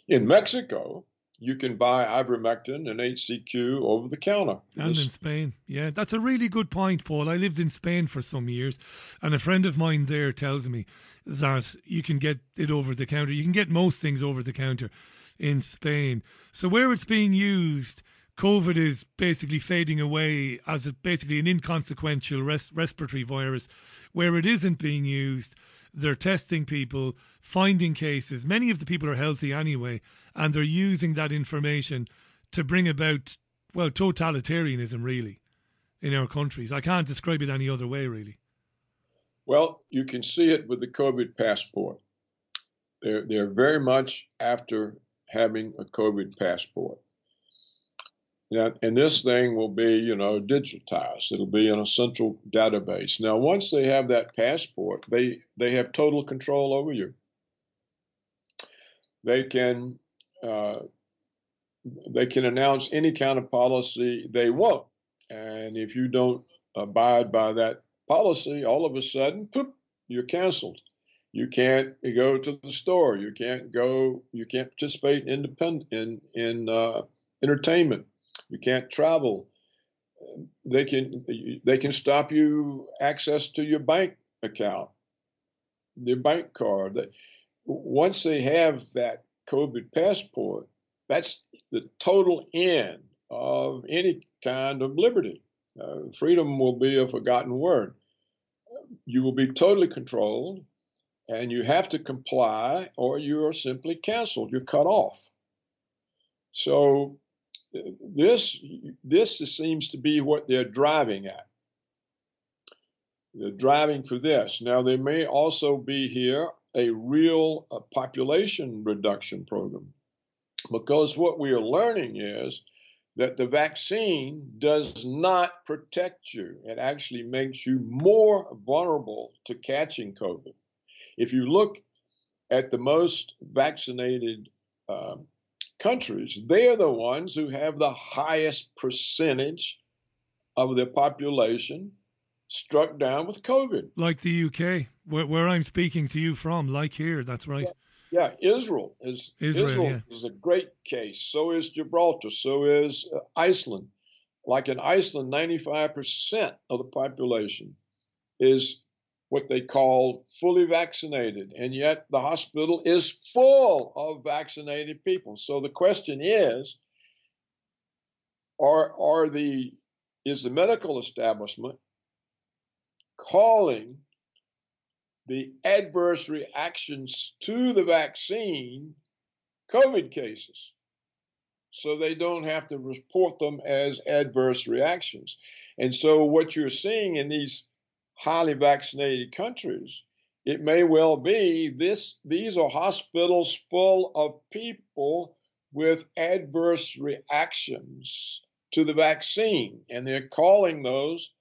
In Mexico, you can buy ivermectin and HCQ over the counter. And in Spain. Yeah, that's a really good point, Paul. I lived in Spain for some years, and a friend of mine there tells me that you can get it over the counter. You can get most things over the counter in Spain. So where it's being used, COVID is basically fading away as basically an inconsequential respiratory virus. Where it isn't being used, they're testing people, finding cases. Many of the people are healthy anyway, and they're using that information to bring about, well, totalitarianism, really, in our countries. I can't describe it any other way, really. Well, you can see it with the COVID passport. They're very much after having a COVID passport. Now, and this thing will be, digitized. It'll be in a central database. Now, once they have that passport, they have total control over you. they can announce any kind of policy they want. And if you don't abide by that policy, all of a sudden, poof, you're canceled. You can't go to the store. You can't go. You can't participate in entertainment. You can't travel. They can stop you access to your bank account, your bank card. Once they have that COVID passport, that's the total end of any kind of liberty. Freedom will be a forgotten word. You will be totally controlled, and you have to comply, or you are simply canceled. You're cut off. So this seems to be what they're driving at. They're driving for this. Now, there may also be here a real population reduction program, because what we are learning is that the vaccine does not protect you. It actually makes you more vulnerable to catching COVID. If you look at the most vaccinated countries, they are the ones who have the highest percentage of their population struck down with COVID. Like the UK, where I'm speaking to you from, like here, that's right. Yeah, Israel is a great case. So is Gibraltar. So is Iceland. Like in Iceland, 95% of the population is what they call fully vaccinated, and yet the hospital is full of vaccinated people. So the question is, is the medical establishment calling the adverse reactions to the vaccine COVID cases, so they don't have to report them as adverse reactions? And so what you're seeing in these highly vaccinated countries, it may well be these are hospitals full of people with adverse reactions to the vaccine, and they're calling those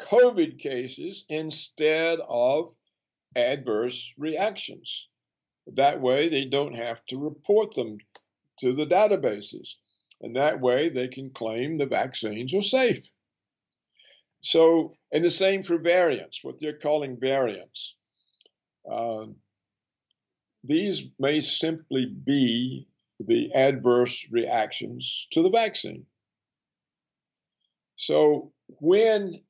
COVID cases instead of adverse reactions. That way, they don't have to report them to the databases, and that way they can claim the vaccines are safe. So, and the same for variants, what they're calling variants. These may simply be the adverse reactions to the vaccine. So when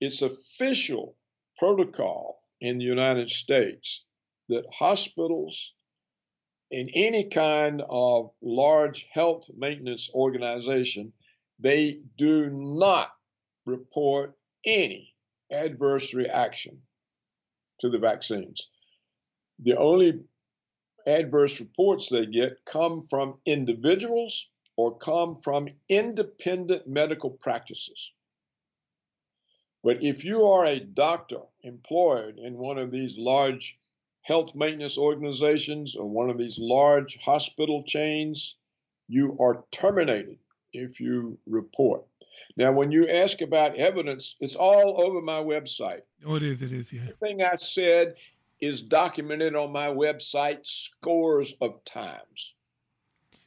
it's official protocol in the United States that hospitals and any kind of large health maintenance organization, they do not report any adverse reaction to the vaccines. The only adverse reports they get come from individuals or come from independent medical practices. But if you are a doctor employed in one of these large health maintenance organizations or one of these large hospital chains, you are terminated if you report. Now, when you ask about evidence, it's all over my website. Oh, it is, yeah. Everything I said is documented on my website scores of times.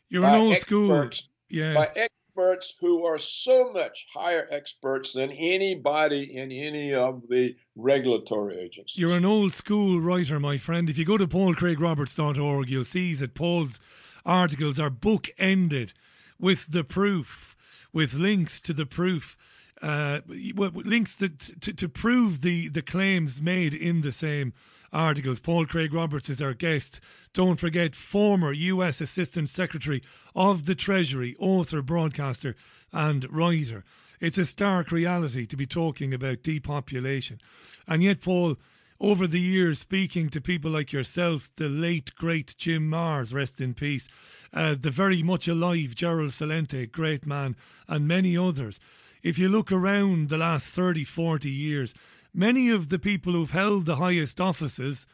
You're an old school. Yeah. By experts who are so much higher experts than anybody in any of the regulatory agencies. You're an old school writer, my friend. If you go to paulcraigroberts.org, you'll see that Paul's articles are bookended with the proof, with links to the proof, links to prove the claims made in the same articles. Paul Craig Roberts is our guest. Don't forget, former U.S. Assistant Secretary of the Treasury, author, broadcaster and writer. It's a stark reality to be talking about depopulation. And yet, Paul, over the years, speaking to people like yourself, the late, great Jim Marrs, rest in peace, the very much alive Gerald Celente, great man, and many others. If you look around the last 30, 40 years, many of the people who've held the highest offices,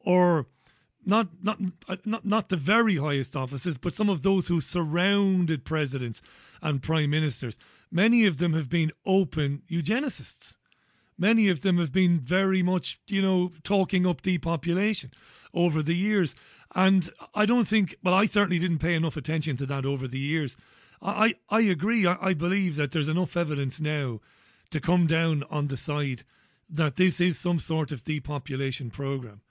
or not the very highest offices, but some of those who surrounded presidents and prime ministers, many of them have been open eugenicists. Many of them have been very much, talking up depopulation over the years. And I don't think, well, I certainly didn't pay enough attention to that over the years. I agree. I believe that there's enough evidence now to come down on the side that this is some sort of depopulation programme.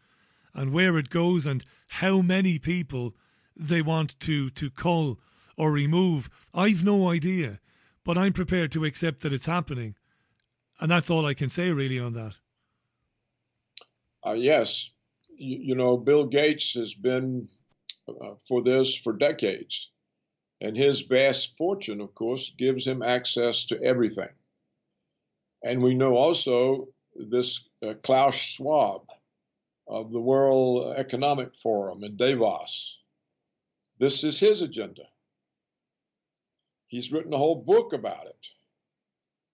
And where it goes and how many people they want to cull or remove, I've no idea. But I'm prepared to accept that it's happening. And that's all I can say really on that. Yes. You know, Bill Gates has been for this for decades. And his vast fortune, of course, gives him access to everything. And we know also this Klaus Schwab of the World Economic Forum in Davos. This is his agenda. He's written a whole book about it.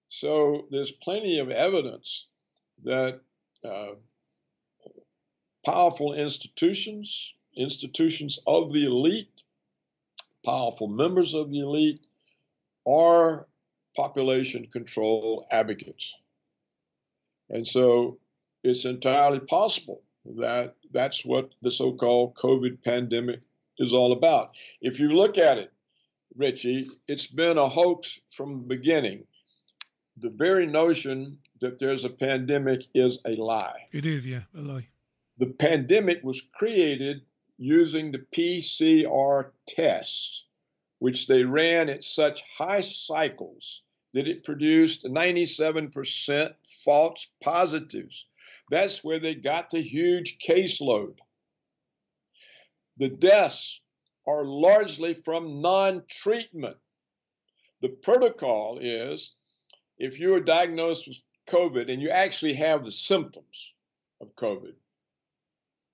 So there's plenty of evidence that powerful institutions, institutions of the elite, powerful members of the elite, are population control advocates. And so it's entirely possible that that's what the so-called COVID pandemic is all about. If you look at it, Richie, it's been a hoax from the beginning. The very notion that there's a pandemic is a lie. It is, yeah, a lie. The pandemic was created using the PCR test, which they ran at such high cycles that it produced 97% false positives. That's where they got the huge caseload. The deaths are largely from non-treatment. The protocol is if you are diagnosed with COVID and you actually have the symptoms of COVID,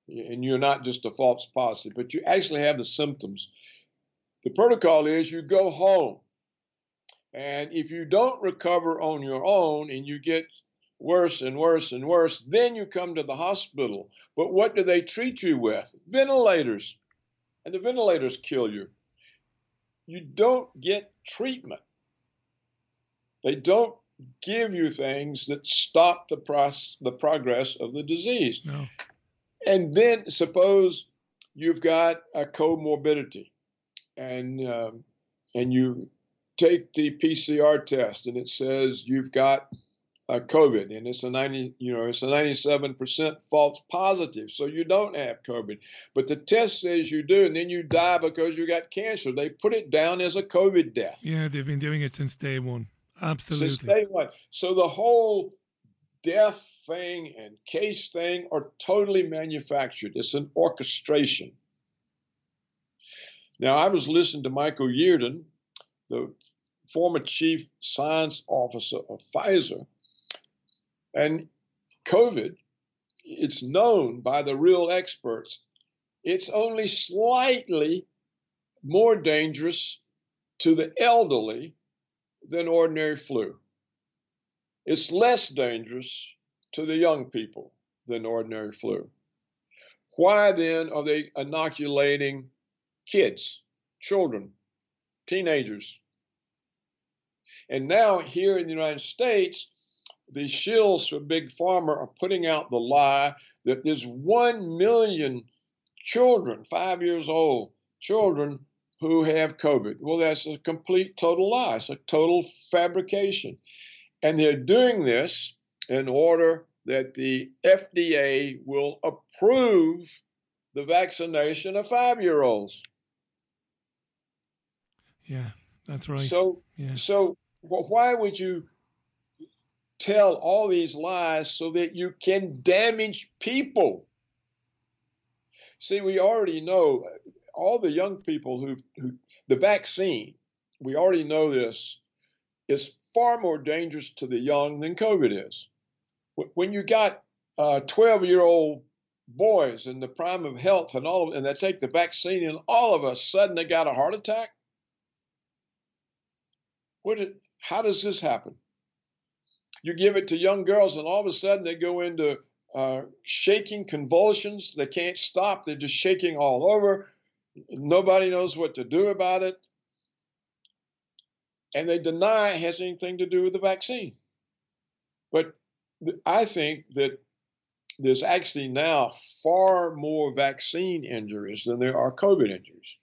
and you're not just a false positive, but you actually have the symptoms, the protocol is you go home. And if you don't recover on your own and you get worse and worse and worse, then you come to the hospital. But what do they treat you with? Ventilators. And the ventilators kill you. You don't get treatment. They don't give you things that stop the progress of the disease. No. And then suppose you've got a comorbidity and you take the PCR test and it says you've got COVID and it's a 97% false positive. So you don't have COVID, but the test says you do, and then you die because you got cancer. They put it down as a COVID death. Yeah, they've been doing it since day one. Absolutely. Since day one. So the whole death thing and case thing are totally manufactured. It's an orchestration. Now, I was listening to Michael Yeadon, the former chief science officer of Pfizer, and COVID, it's known by the real experts, it's only slightly more dangerous to the elderly than ordinary flu. It's less dangerous to the young people than ordinary flu. Why then are they inoculating kids, children, teenagers? And now here in the United States, the shills for Big Pharma are putting out the lie that there's 1 million children, 5 years old children, who have COVID. Well, that's a complete total lie. It's a total fabrication. And they're doing this in order that the FDA will approve the vaccination of 5-year-olds. Yeah, that's right. So why would you tell all these lies so that you can damage people? See, we already know all the young people who the vaccine, we already know this, is far more dangerous to the young than COVID is. When you got 12-year-old boys in the prime of health and they take the vaccine and all of a sudden they got a heart attack, how does this happen? You give it to young girls and all of a sudden they go into shaking convulsions. They can't stop. They're just shaking all over. Nobody knows what to do about it. And they deny it has anything to do with the vaccine. But I think that there's actually now far more vaccine injuries than there are COVID injuries.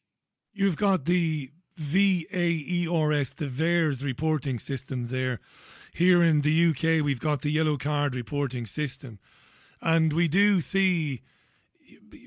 You've got the VAERS, the VAERS reporting system there. Here in the UK, we've got the Yellow Card reporting system. And we do see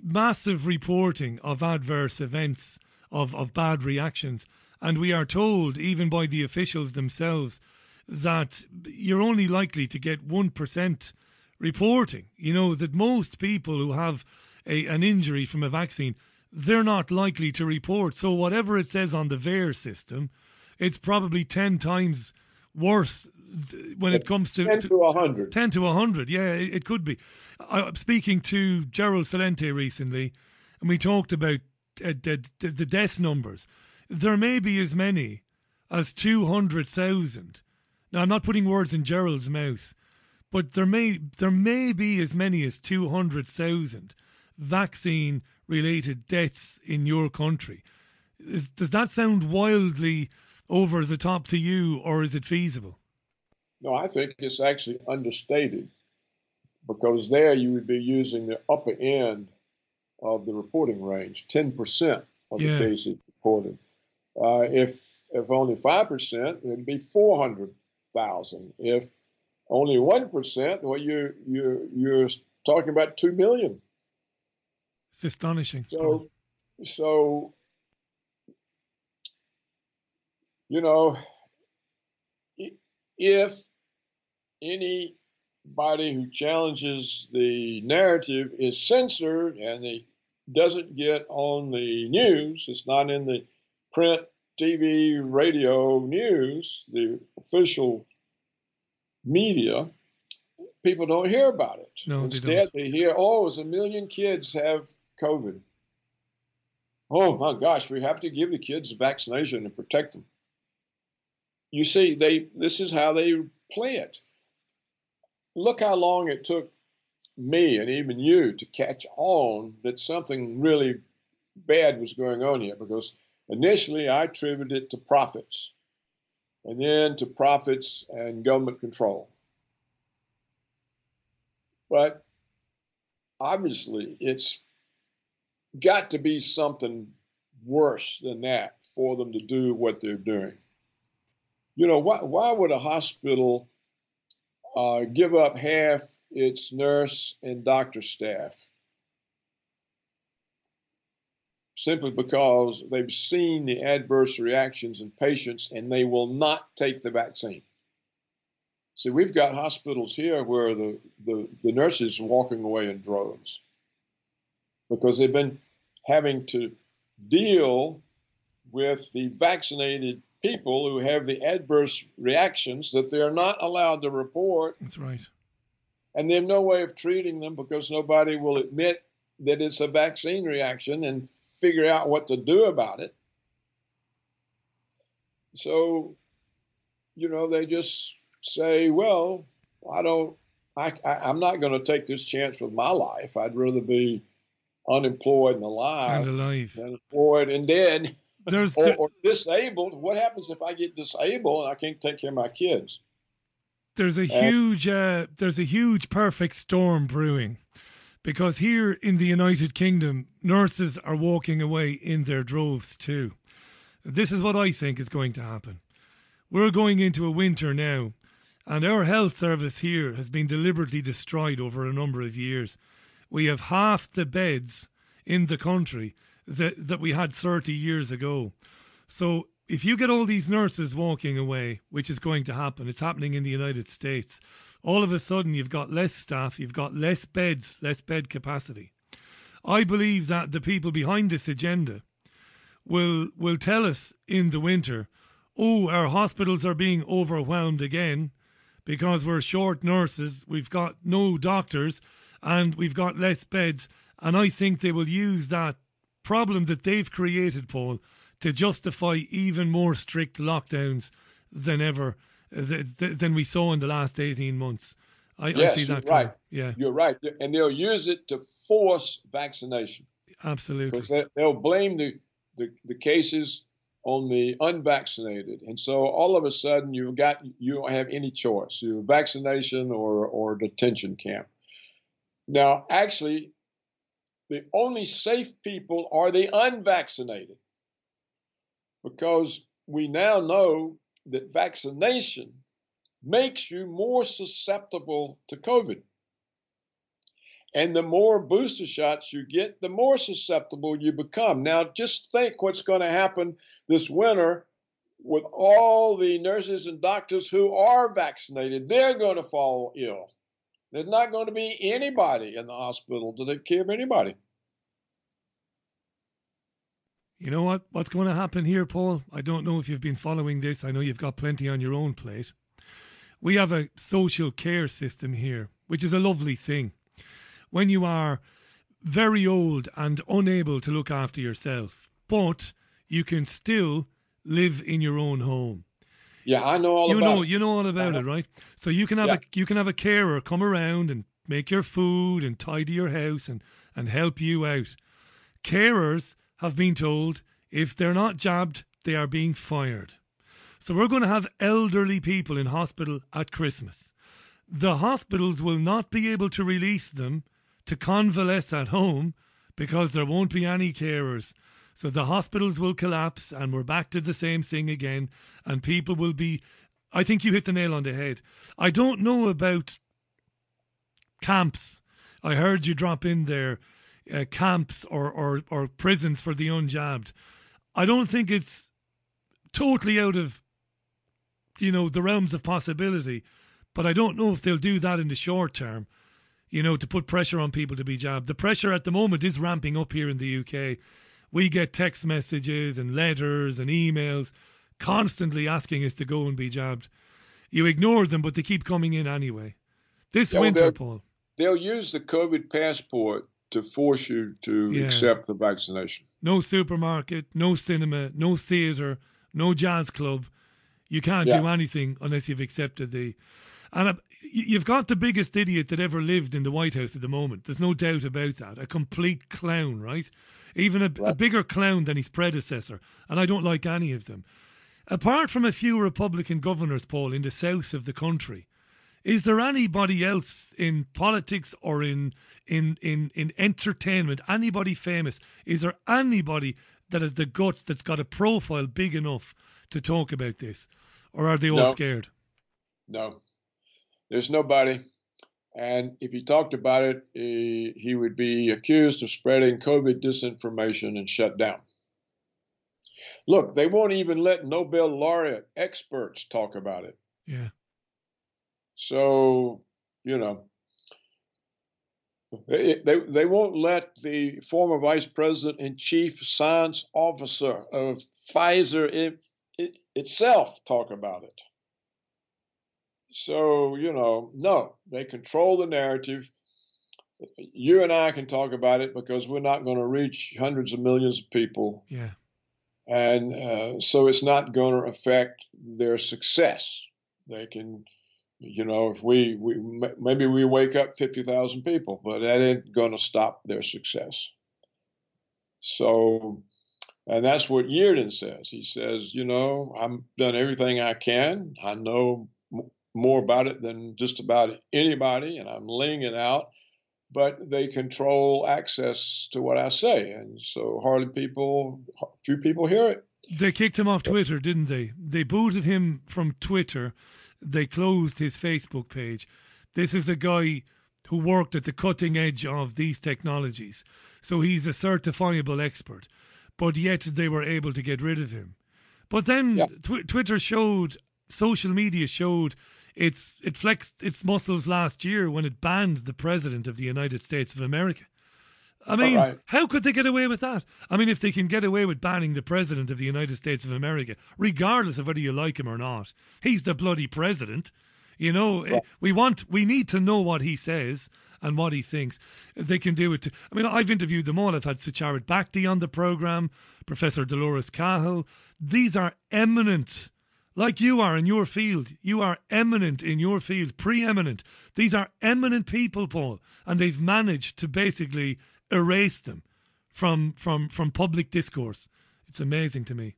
massive reporting of adverse events, of bad reactions. And we are told, even by the officials themselves, that you're only likely to get 1% reporting. You know, that most people who have an injury from a vaccine, they're not likely to report. So whatever it says on the VAERS system, it's probably 10 times worse when it comes to 10 to 100. 10 to 100, yeah, it could be. I'm speaking to Gerald Celente recently, and we talked about the death numbers. There may be as many as 200,000. Now, I'm not putting words in Gerald's mouth, but there may be as many as 200,000 vaccine-related deaths in your country. Does that sound wildly over the top to you, or is it feasible? No, I think it's actually understated, because there you would be using the upper end of the reporting range, 10% of the cases reported. If only 5%, it'd be 400,000. If only 1%, well, you're talking about 2 million. It's astonishing. So you know, if anybody who challenges the narrative is censored and it doesn't get on the news, it's not in the print, TV, radio news, the official media, people don't hear about it. No, instead, they hear, oh, it's 1 million kids have COVID. Oh, my gosh, we have to give the kids a vaccination to protect them. You see, this is how they play it. Look how long it took me and even you to catch on that something really bad was going on here, because initially I attributed it to profits, and then to profits and government control. But obviously it's got to be something worse than that for them to do what they're doing. You know, why would a hospital give up half its nurse and doctor staff? Simply because they've seen the adverse reactions in patients and they will not take the vaccine. See, we've got hospitals here where the nurses are walking away in droves because they've been having to deal with the vaccinated people who have the adverse reactions that they're not allowed to report. That's right. And they have no way of treating them because nobody will admit that it's a vaccine reaction and figure out what to do about it. So, you know, they just say, well, I'm not going to take this chance with my life. I'd rather be unemployed and alive. Than employed and dead. Or disabled. What happens if I get disabled and I can't take care of my kids? There's a huge perfect storm brewing, because here in the United Kingdom, nurses are walking away in their droves too. This is what I think is going to happen. We're going into a winter now, and our health service here has been deliberately destroyed over a number of years. We have half the beds in the country that we had 30 years ago. So if you get all these nurses walking away, which is going to happen, it's happening in the United States, all of a sudden you've got less staff, you've got less beds, less bed capacity. I believe that the people behind this agenda will tell us in the winter, oh, our hospitals are being overwhelmed again because we're short nurses, we've got no doctors, and we've got less beds. And I think they will use that problem that they've created, Paul, to justify even more strict lockdowns than ever than we saw in the last 18 months. I see that. Right. Yeah, you're right. And they'll use it to force vaccination. Absolutely. They'll blame the cases on the unvaccinated. And so all of a sudden you don't have any choice. You're vaccination or a detention camp. Now, actually, the only safe people are the unvaccinated, because we now know that vaccination makes you more susceptible to COVID. And the more booster shots you get, the more susceptible you become. Now, just think what's going to happen this winter with all the nurses and doctors who are vaccinated. They're going to fall ill. There's not going to be anybody in the hospital to take care of anybody. You know what? What's going to happen here, Paul? I don't know if you've been following this. I know you've got plenty on your own plate. We have a social care system here, which is a lovely thing. When you are very old and unable to look after yourself, but you can still live in your own home. Yeah, I know all about it. You know all about it, right? So you can have a carer come around and make your food and tidy your house and help you out. Carers have been told if they're not jabbed, they are being fired. So we're going to have elderly people in hospital at Christmas. The hospitals will not be able to release them to convalesce at home because there won't be any carers. So the hospitals will collapse and we're back to the same thing again. And people will be, I think you hit the nail on the head. I don't know about camps. I heard you drop in there, camps or prisons for the unjabbed. I don't think it's totally out of, you know, the realms of possibility. But I don't know if they'll do that in the short term, you know, to put pressure on people to be jabbed. The pressure at the moment is ramping up here in the UK. We get text messages and letters and emails constantly asking us to go and be jabbed. You ignore them, but they keep coming in anyway. This winter, Paul. They'll use the COVID passport to force you to accept the vaccination. No supermarket, no cinema, no theatre, no jazz club. You can't do anything unless you've accepted the... And you've got the biggest idiot that ever lived in the White House at the moment. There's no doubt about that. A complete clown, right? Even a bigger clown than his predecessor. And I don't like any of them. Apart from a few Republican governors, Paul, in the south of the country, is there anybody else in politics or in entertainment, anybody famous? Is there anybody that has the guts that's got a profile big enough to talk about this? Or are they all scared? No. There's nobody. And if he talked about it, he would be accused of spreading COVID disinformation and shut down. Look, they won't even let Nobel laureate experts talk about it. Yeah. So, you know, they won't let the former vice president and chief science officer of Pfizer itself talk about it. So, you know, no, they control the narrative. You and I can talk about it because we're not going to reach hundreds of millions of people. Yeah. And so it's not going to affect their success. They can, you know, if maybe we wake up 50,000 people, but that ain't going to stop their success. So, and that's what Yeadon says. He says, you know, I've done everything I can. I know more about it than just about anybody, and I'm laying it out, but they control access to what I say, and so few people hear it. They kicked him off Twitter, didn't they? They booted him from Twitter. They closed his Facebook page. This is a guy who worked at the cutting edge of these technologies, so he's a certifiable expert, but yet they were able to get rid of him. But then Twitter showed, social media showed, it flexed its muscles last year when it banned the president of the United States of America. I mean, how could they get away with that? I mean, if they can get away with banning the president of the United States of America, regardless of whether you like him or not, he's the bloody president. You know, we need to know what he says and what he thinks. They can do it too. I mean, I've interviewed them all. I've had Sucharit Bhakdi on the program, Professor Dolores Cahill. These are eminent, like you are in your field. You are eminent in your field, preeminent. These are eminent people, Paul, and they've managed to basically erase them from public discourse. It's amazing to me.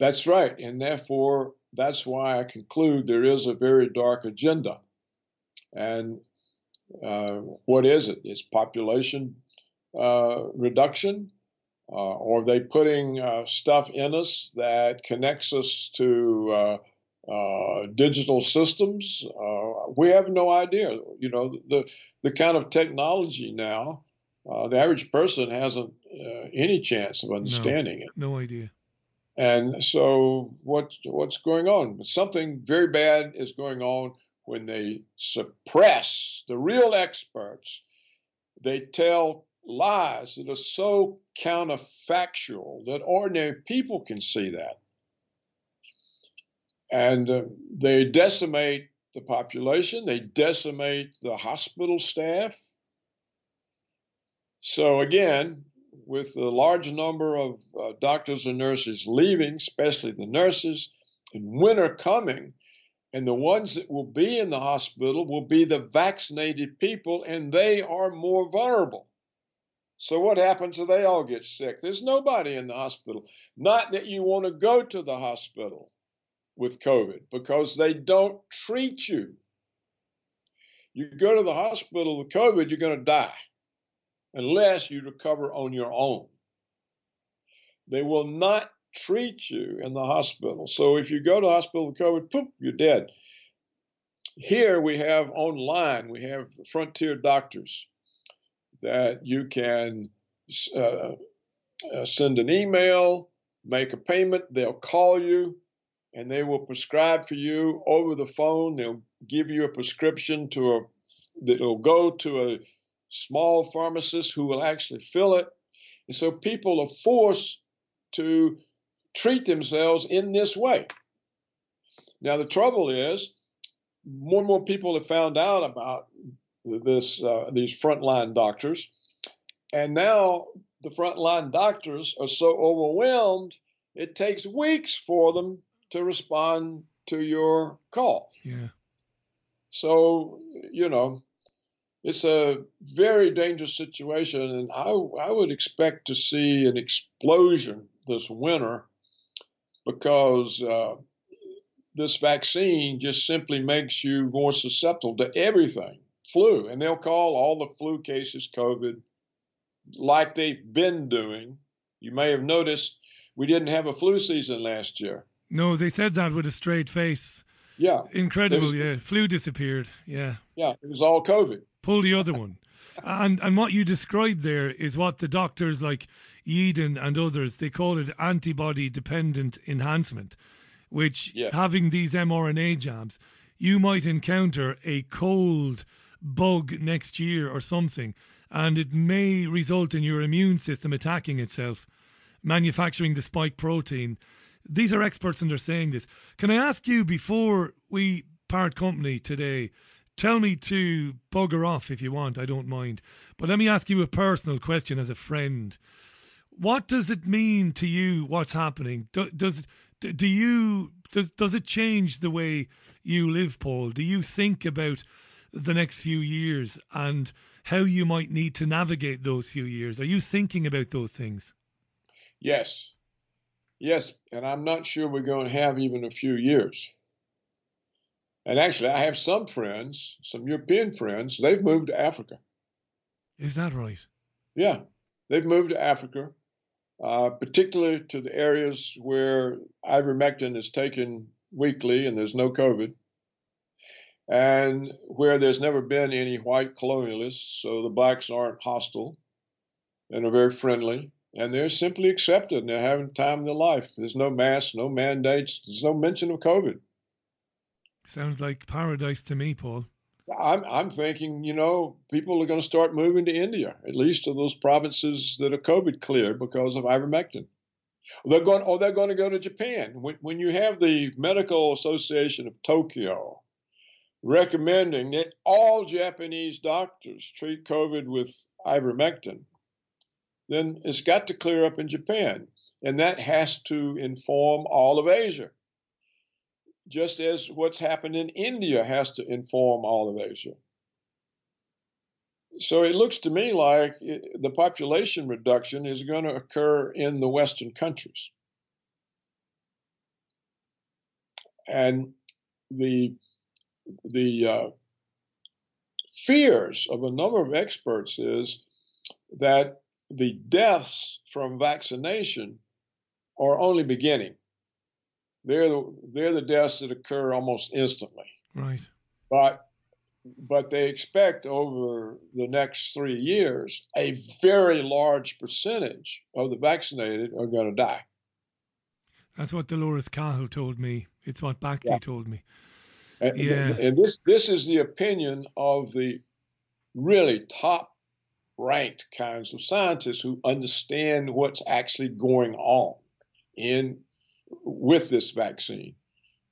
That's right, and therefore, that's why I conclude there is a very dark agenda. And What is it? Is population reduction? Or are they putting stuff in us that connects us to digital systems? We have no idea. You know, the kind of technology now, the average person hasn't any chance of understanding it. No idea. And so what's going on? Something very bad is going on when they suppress the real experts. They tell lies that are so counterfactual that ordinary people can see that. And they decimate the population. They decimate the hospital staff. So again, with the large number of doctors and nurses leaving, especially the nurses, and winter coming, and the ones that will be in the hospital will be the vaccinated people, and they are more vulnerable. So what happens if they all get sick? There's nobody in the hospital. Not that you want to go to the hospital with COVID, because they don't treat you. You go to the hospital with COVID, you're going to die, unless you recover on your own. They will not treat you in the hospital. So if you go to the hospital with COVID, poof, you're dead. Here we have online, we have frontier doctors that you can send an email, make a payment, they'll call you, and they will prescribe for you over the phone. They'll give you a prescription that'll go to a small pharmacists who will actually fill it. And so people are forced to treat themselves in this way. Now, the trouble is more and more people have found out about this, these frontline doctors. And now the frontline doctors are so overwhelmed, it takes weeks for them to respond to your call. Yeah. So, you know, it's a very dangerous situation, and I would expect to see an explosion this winter, because this vaccine just simply makes you more susceptible to everything, flu. And they'll call all the flu cases COVID, like they've been doing. You may have noticed we didn't have a flu season last year. No, they said that with a straight face. Yeah. Incredible, yeah. Flu disappeared, yeah. Yeah, it was all COVID. Pull the other one. And what you described there is what the doctors like Yeadon and others, they call it antibody-dependent enhancement, which having these mRNA jabs, you might encounter a cold bug next year or something, and it may result in your immune system attacking itself, manufacturing the spike protein. These are experts and they're saying this. Can I ask you, before we part company today, tell me to bugger off if you want, I don't mind. But let me ask you a personal question as a friend. What does it mean to you, what's happening? Does it change the way you live, Paul? Do you think about the next few years and how you might need to navigate those few years? Are you thinking about those things? Yes, and I'm not sure we're going to have even a few years. And actually, I have some friends, some European friends, they've moved to Africa. Is that right? Yeah, they've moved to Africa, particularly to the areas where ivermectin is taken weekly and there's no COVID, and where there's never been any white colonialists, so the blacks aren't hostile and are very friendly, and they're simply accepted and they're having the time of their life. There's no masks, no mandates, there's no mention of COVID. Sounds like paradise to me, Paul. I'm thinking, you know, people are going to start moving to India, at least to those provinces that are COVID clear because of ivermectin. They're going to go to Japan. When you have the Medical Association of Tokyo recommending that all Japanese doctors treat COVID with ivermectin, then it's got to clear up in Japan. And that has to inform all of Asia, just as what's happened in India has to inform all of Asia. So it looks to me like the population reduction is going to occur in the Western countries. And the fears of a number of experts is that the deaths from vaccination are only beginning. They're the deaths that occur almost instantly. Right. But they expect over the next 3 years, a very large percentage of the vaccinated are going to die. That's what Dolores Cahill told me. It's what Bakhti told me. And this is the opinion of the really top-ranked kinds of scientists who understand what's actually going on with this vaccine.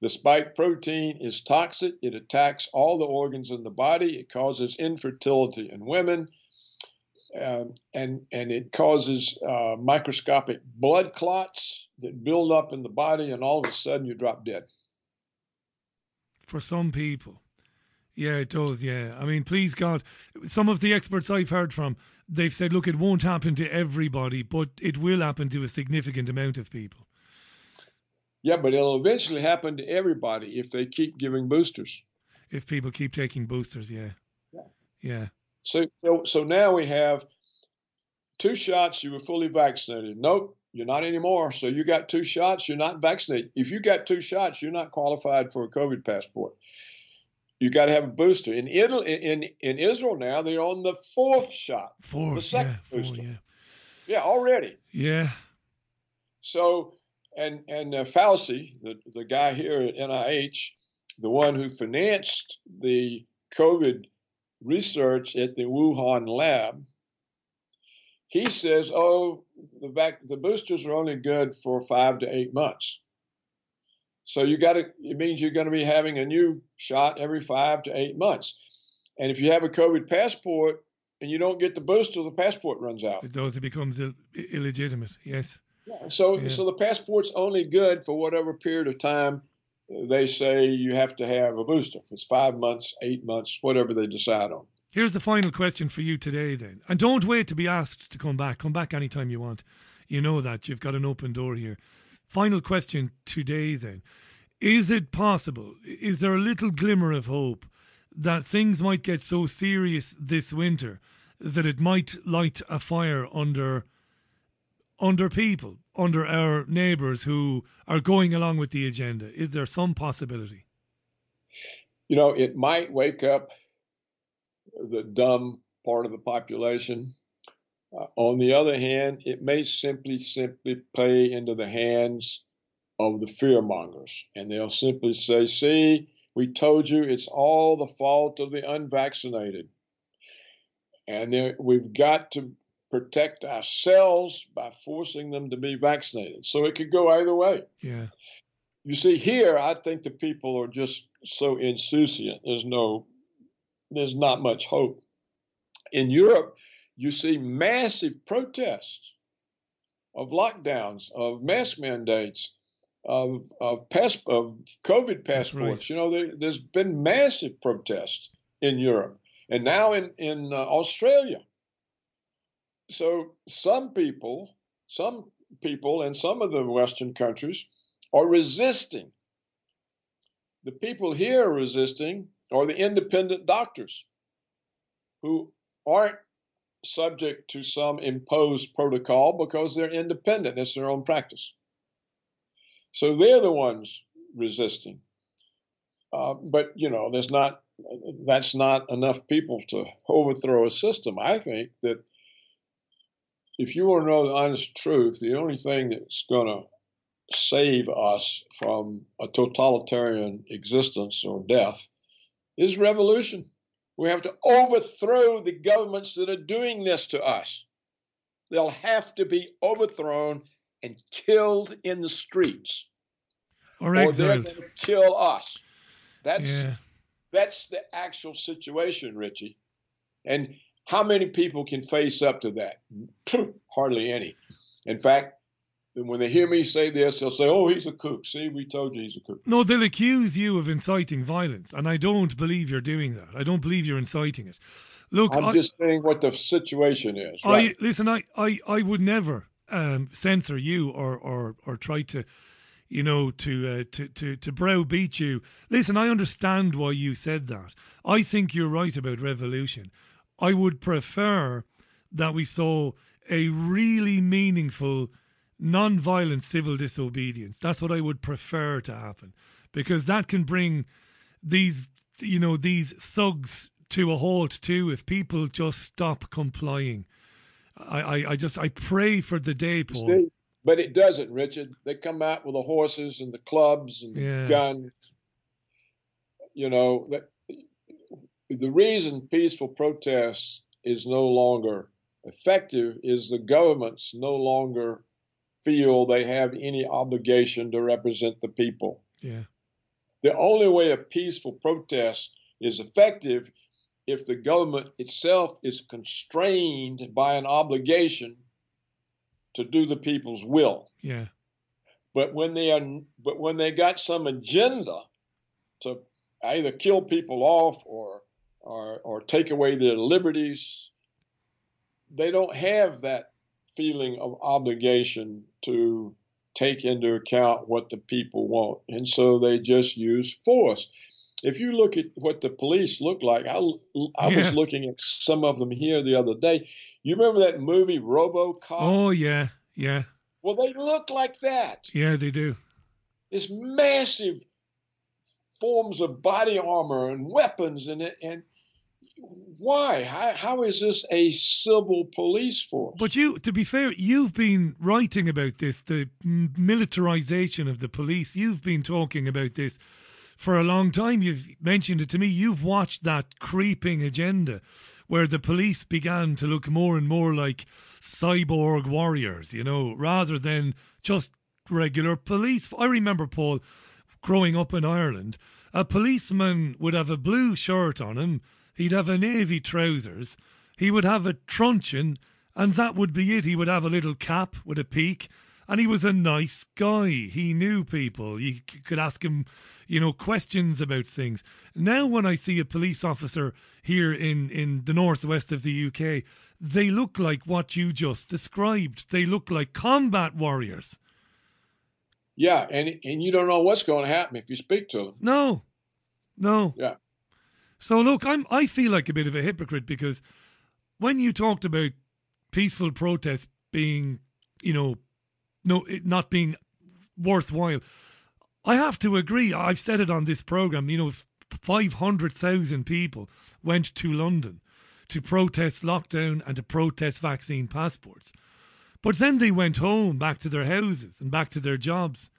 The spike protein is toxic. It attacks all the organs in the body. It causes infertility in women, and it causes microscopic blood clots that build up in the body, and all of a sudden you drop dead. For some people. Yeah, it does, yeah. I mean, please God, some of the experts I've heard from, they've said, look, it won't happen to everybody, but it will happen to a significant amount of people. Yeah, but it'll eventually happen to everybody if they keep giving boosters. If people keep taking boosters, yeah. So now we have two shots, you were fully vaccinated. Nope, you're not anymore. So you got two shots, you're not vaccinated. If you got two shots, you're not qualified for a COVID passport. You got to have a booster. In Italy, in Israel now, they're on the fourth shot. The second booster. Yeah, already. Yeah. So... And Fauci, the guy here at NIH, the one who financed the COVID research at the Wuhan lab, he says, the boosters are only good for 5 to 8 months. So it means you're going to be having a new shot every 5 to 8 months. And if you have a COVID passport and you don't get the booster, the passport runs out. It becomes illegitimate, yes. So the passport's only good for whatever period of time they say you have to have a booster. It's 5 months, 8 months, whatever they decide on. Here's the final question for you today then. And don't wait to be asked to come back. Come back anytime you want. You know that. You've got an open door here. Final question today then. Is it possible, is there a little glimmer of hope that things might get so serious this winter that it might light a fire under people, under our neighbours who are going along with the agenda? Is there some possibility? You know, it might wake up the dumb part of the population. On the other hand, it may simply play into the hands of the fearmongers. And they'll simply say, see, we told you it's all the fault of the unvaccinated. And we've got to protect ourselves by forcing them to be vaccinated. So it could go either way. Yeah. You see, here, I think the people are just so insouciant. There's not much hope. In Europe, you see massive protests of lockdowns, of mask mandates, of COVID passports. Right. You know, there's been massive protests in Europe. And now in Australia. So some people in some of the Western countries are resisting. The people here are resisting are the independent doctors who aren't subject to some imposed protocol because they're independent. It's their own practice. So they're the ones resisting. But, you know, that's not enough people to overthrow a system. I think that if you want to know the honest truth, the only thing that's going to save us from a totalitarian existence or death is revolution. We have to overthrow the governments that are doing this to us. They'll have to be overthrown and killed in the streets. Or exiled. They're going to kill us. That's the actual situation, Richie. And how many people can face up to that? Hardly any. In fact, when they hear me say this, they'll say, he's a kook. See, we told you he's a kook. No, they'll accuse you of inciting violence, and I don't believe you're doing that. I don't believe you're inciting it. Look, I'm just saying what the situation is. Right? I would never censor you or try to you know, to browbeat you. Listen, I understand why you said that. I think you're right about revolution. I would prefer that we saw a really meaningful, non-violent civil disobedience. That's what I would prefer to happen, because that can bring these, you know, these thugs to a halt too if people just stop complying. I pray for the day, Paul. But it doesn't, Richard. They come out with the horses and the clubs and the guns. You know, the reason peaceful protests is no longer effective is the governments no longer feel they have any obligation to represent the people. Yeah. The only way a peaceful protest is effective if the government itself is constrained by an obligation to do the people's will. Yeah. But when they got some agenda to either kill people off or take away their liberties, they don't have that feeling of obligation to take into account what the people want. And so they just use force. If you look at what the police look like, I was looking at some of them here the other day. You remember that movie RoboCop? Oh, yeah, yeah. Well, they look like that. Yeah, they do. It's massive forms of body armor and weapons. And why? How is this a civil police force? But you, to be fair, you've been writing about this, the militarization of the police. You've been talking about this for a long time. You've mentioned it to me. You've watched that creeping agenda where the police began to look more and more like cyborg warriors, you know, rather than just regular police. I remember, Paul, growing up in Ireland, a policeman would have a blue shirt on him, he'd have a navy trousers, he would have a truncheon, and that would be it. He would have a little cap with a peak, and he was a nice guy. He knew people. You could ask him, you know, questions about things. Now when I see a police officer here in the northwest of the UK, they look like what you just described. They look like combat warriors. Yeah, and you don't know what's going to happen if you speak to them. No. Yeah. So, look, I feel like a bit of a hypocrite because when you talked about peaceful protests being, you know, not being worthwhile, I have to agree. I've said it on this programme, you know, 500,000 people went to London to protest lockdown and to protest vaccine passports. But then they went home, back to their houses and back to their jobs.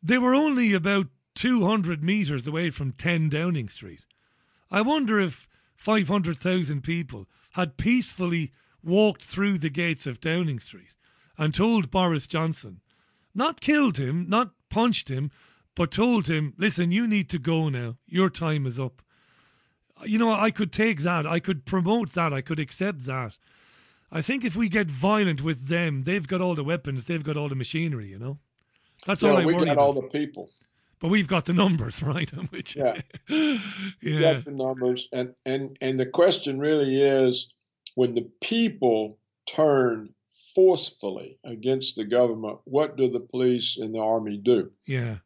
They were only about 200 metres away from 10 Downing Street. I wonder if 500,000 people had peacefully walked through the gates of Downing Street and told Boris Johnson, not killed him, not punched him, but told him, listen, you need to go now. Your time is up. You know, I could take that. I could promote that. I could accept that. I think if we get violent with them, they've got all the weapons. They've got all the machinery, you know. That's all I worry about. We've got all the people. But we've got the numbers, right? Which, We've got the numbers. And the question really is, when the people turn forcefully against the government, what do the police and the army do? Yeah.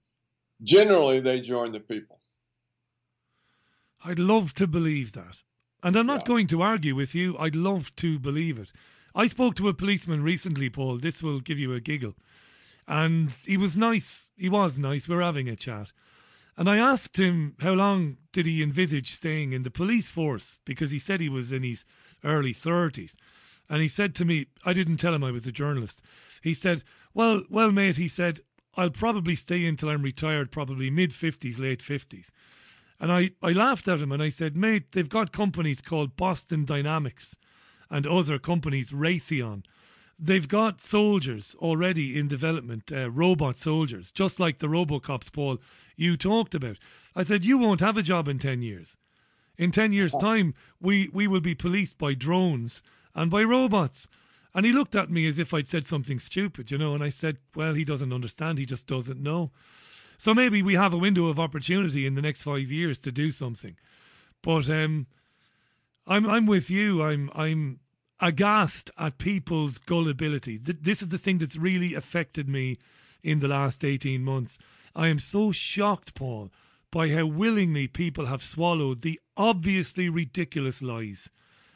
Generally, they join the people. I'd love to believe that. And I'm not going to argue with you. I'd love to believe it. I spoke to a policeman recently, Paul. This will give you a giggle. And he was nice. We were having a chat. And I asked him how long did he envisage staying in the police force, because he said he was in his early 30s. And he said to me, I didn't tell him I was a journalist. He said, well, mate, he said, I'll probably stay until I'm retired, probably mid-50s, late 50s. And I laughed at him and I said, mate, they've got companies called Boston Dynamics and other companies, Raytheon. They've got soldiers already in development, robot soldiers, just like the RoboCops, Paul, you talked about. I said, you won't have a job in 10 years. In 10 years' time, we will be policed by drones and by robots. And he looked at me as if I'd said something stupid, you know, and I said, well, he doesn't understand, he just doesn't know. So maybe we have a window of opportunity in the next 5 years to do something. But I'm with you. I'm aghast at people's gullibility. This is the thing that's really affected me in the last 18 months. I am so shocked, Paul, by how willingly people have swallowed the obviously ridiculous lies.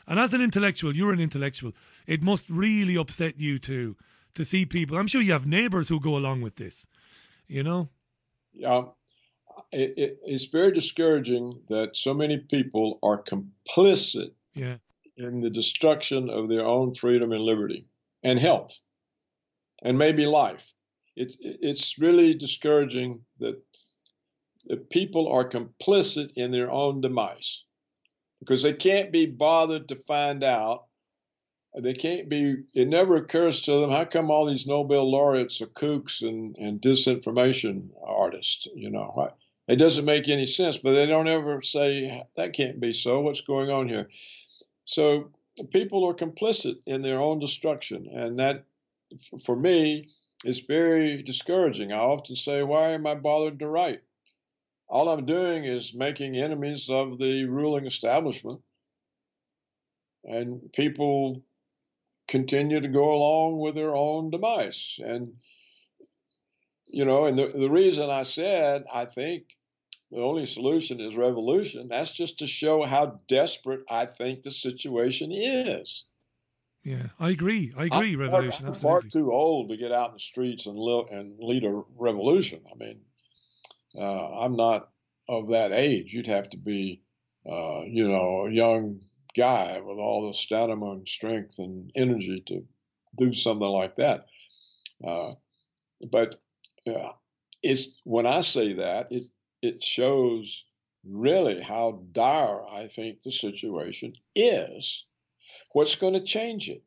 And as an intellectual, you're an intellectual, it must really upset you too to see people. I'm sure you have neighbours who go along with this, you know? Yeah. It's very discouraging that so many people are complicit in the destruction of their own freedom and liberty and health and maybe life. It's really discouraging that the people are complicit in their own demise because they can't be bothered to find out. They can't be, it never occurs to them, how come all these Nobel laureates are kooks and disinformation artists, you know, right? It doesn't make any sense, but they don't ever say, that can't be so, what's going on here? So people are complicit in their own destruction, and that, for me, is very discouraging. I often say, why am I bothered to write? All I'm doing is making enemies of the ruling establishment, and people continue to go along with their own demise. And, you know, and the reason I said, I think the only solution is revolution, that's just to show how desperate I think the situation is. Yeah, I agree. I'm revolution. I'm far too old to get out in the streets and lead a revolution. I mean, I'm not of that age. You'd have to be, you know, a young guy with all the stamina and strength and energy to do something like that. But it's when I say that, it shows really how dire I think the situation is. What's going to change it?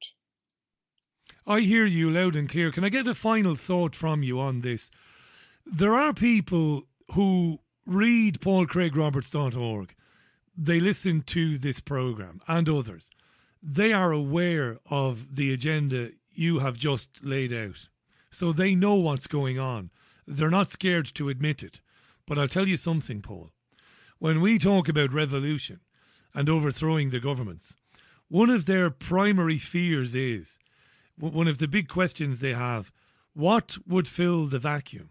I hear you loud and clear. Can I get a final thought from you on this? There are people who read paulcraigroberts.org. They listen to this programme and others. They are aware of the agenda you have just laid out. So they know what's going on. They're not scared to admit it. But I'll tell you something, Paul. When we talk about revolution and overthrowing the governments, one of their primary fears is, one of the big questions they have, what would fill the vacuum?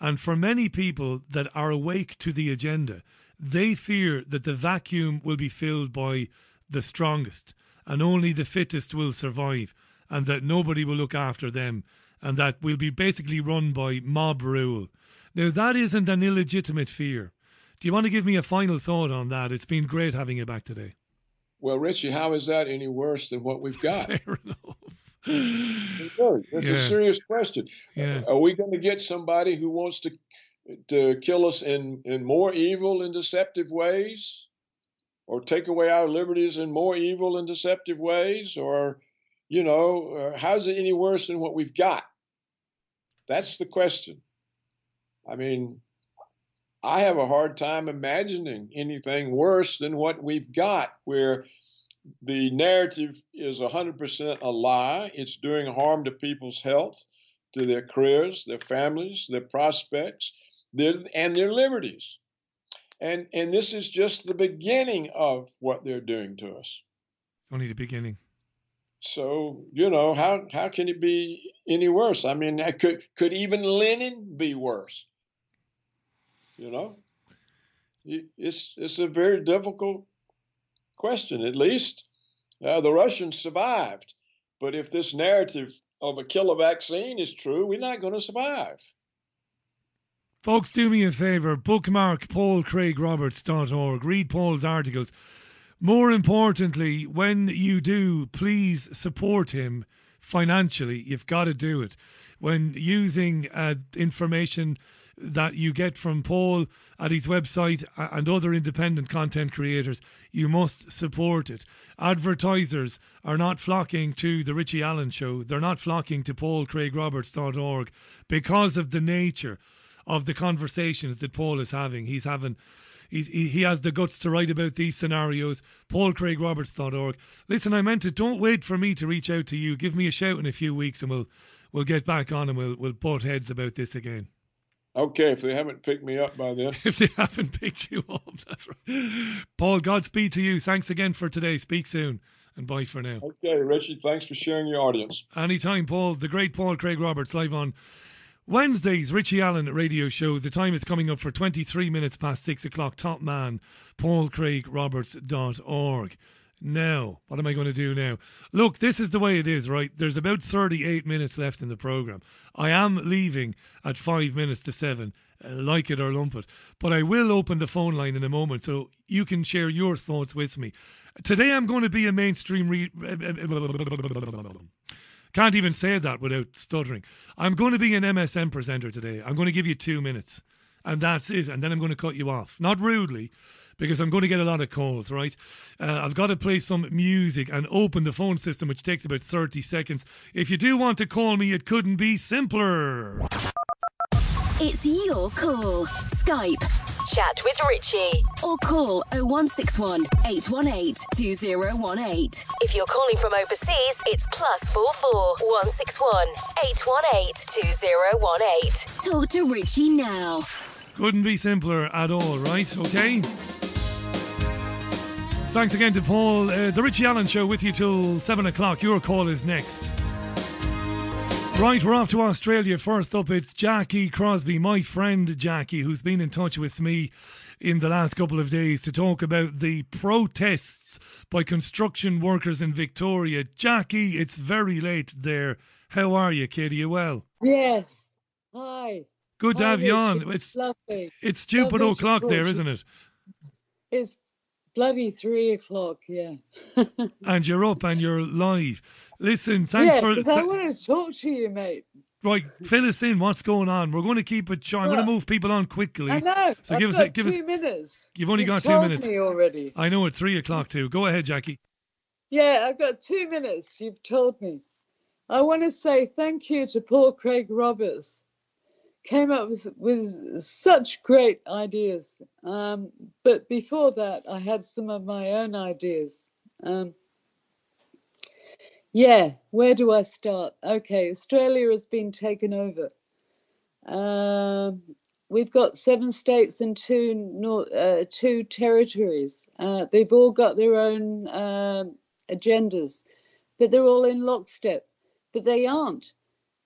And for many people that are awake to the agenda, they fear that the vacuum will be filled by the strongest and only the fittest will survive and that nobody will look after them and that we'll be basically run by mob rule. Now, that isn't an illegitimate fear. Do you want to give me a final thought on that? It's been great having you back today. Well, Richie, how is that any worse than what we've got? Fair enough. It's a serious question. Yeah. Are we going to get somebody who wants to kill us in more evil and deceptive ways, or take away our liberties in more evil and deceptive ways, or, you know, how's it any worse than what we've got? That's the question. I mean, I have a hard time imagining anything worse than what we've got, where the narrative is 100% a lie. It's doing harm to people's health, to their careers, their families, their prospects, and their liberties. And this is just the beginning of what they're doing to us. It's only the beginning. So, you know, how can it be any worse? I mean, could even Lenin be worse? You know, it's a very difficult question. At least the Russians survived. But if this narrative of a killer vaccine is true, we're not going to survive. Folks, do me a favour. Bookmark paulcraigroberts.org. Read Paul's articles. More importantly, when you do, please support him financially. You've got to do it. When using information that you get from Paul at his website and other independent content creators, you must support it. Advertisers are not flocking to the Richie Allen Show. They're not flocking to paulcraigroberts.org because of the nature of the conversations that Paul is having. He has the guts to write about these scenarios. paulcraigroberts.org. Listen, I meant it. Don't wait for me to reach out to you. Give me a shout in a few weeks and we'll get back on and we'll butt heads about this again. Okay, if they haven't picked me up by then. If they haven't picked you up, that's right. Paul, Godspeed to you. Thanks again for today. Speak soon and bye for now. Okay, Richie, thanks for sharing your audience. Anytime, Paul. The great Paul Craig Roberts live on Wednesday's Richie Allen radio show. The time is coming up for 23 minutes past 6 o'clock. Top man, paulcraigroberts.org. Now, what am I going to do now? Look, this is the way it is, right? There's about 38 minutes left in the programme. I am leaving at 7:05, like it or lump it. But I will open the phone line in a moment so you can share your thoughts with me. Today I'm going to be a mainstream... Can't even say that without stuttering. I'm going to be an MSM presenter today. I'm going to give you 2 minutes. And that's it. And then I'm going to cut you off. Not rudely, because I'm going to get a lot of calls, right? I've got to play some music and open the phone system, which takes about 30 seconds. If you do want to call me, it couldn't be simpler. It's your call. Skype, chat with Richie, or call 0161 818 2018. If you're calling from overseas, it's +44 161 818 2018. Talk to Richie now. Couldn't be simpler at all, right? Okay. Thanks again to Paul. The Richie Allen Show with you till 7 o'clock. Your call is next. Right, we're off to Australia. First up, it's Jackie Crosby, my friend Jackie, who's been in touch with me in the last couple of days to talk about the protests by construction workers in Victoria. Jackie, it's very late there. How are you, kid? Are you well? Yes. Hi. Good to have you on. It's stupid lovely o'clock there, isn't it? It's bloody 3 o'clock, yeah. And you're up and you're live. Listen, thanks for... Yeah, I want to talk to you, mate. Right, fill us in. What's going on? We're going to keep it short. I'm going to move people on quickly. I know. So give us 2 minutes. You've only got 2 minutes. You've told me already. I know, at 3 o'clock too. Go ahead, Jackie. Yeah, I've got 2 minutes. You've told me. I want to say thank you to Paul Craig Roberts. Came up with such great ideas. But before that, I had some of my own ideas. Where do I start? Okay, Australia has been taken over. We've got 7 states and two territories. They've all got their own agendas, but they're all in lockstep. But they aren't.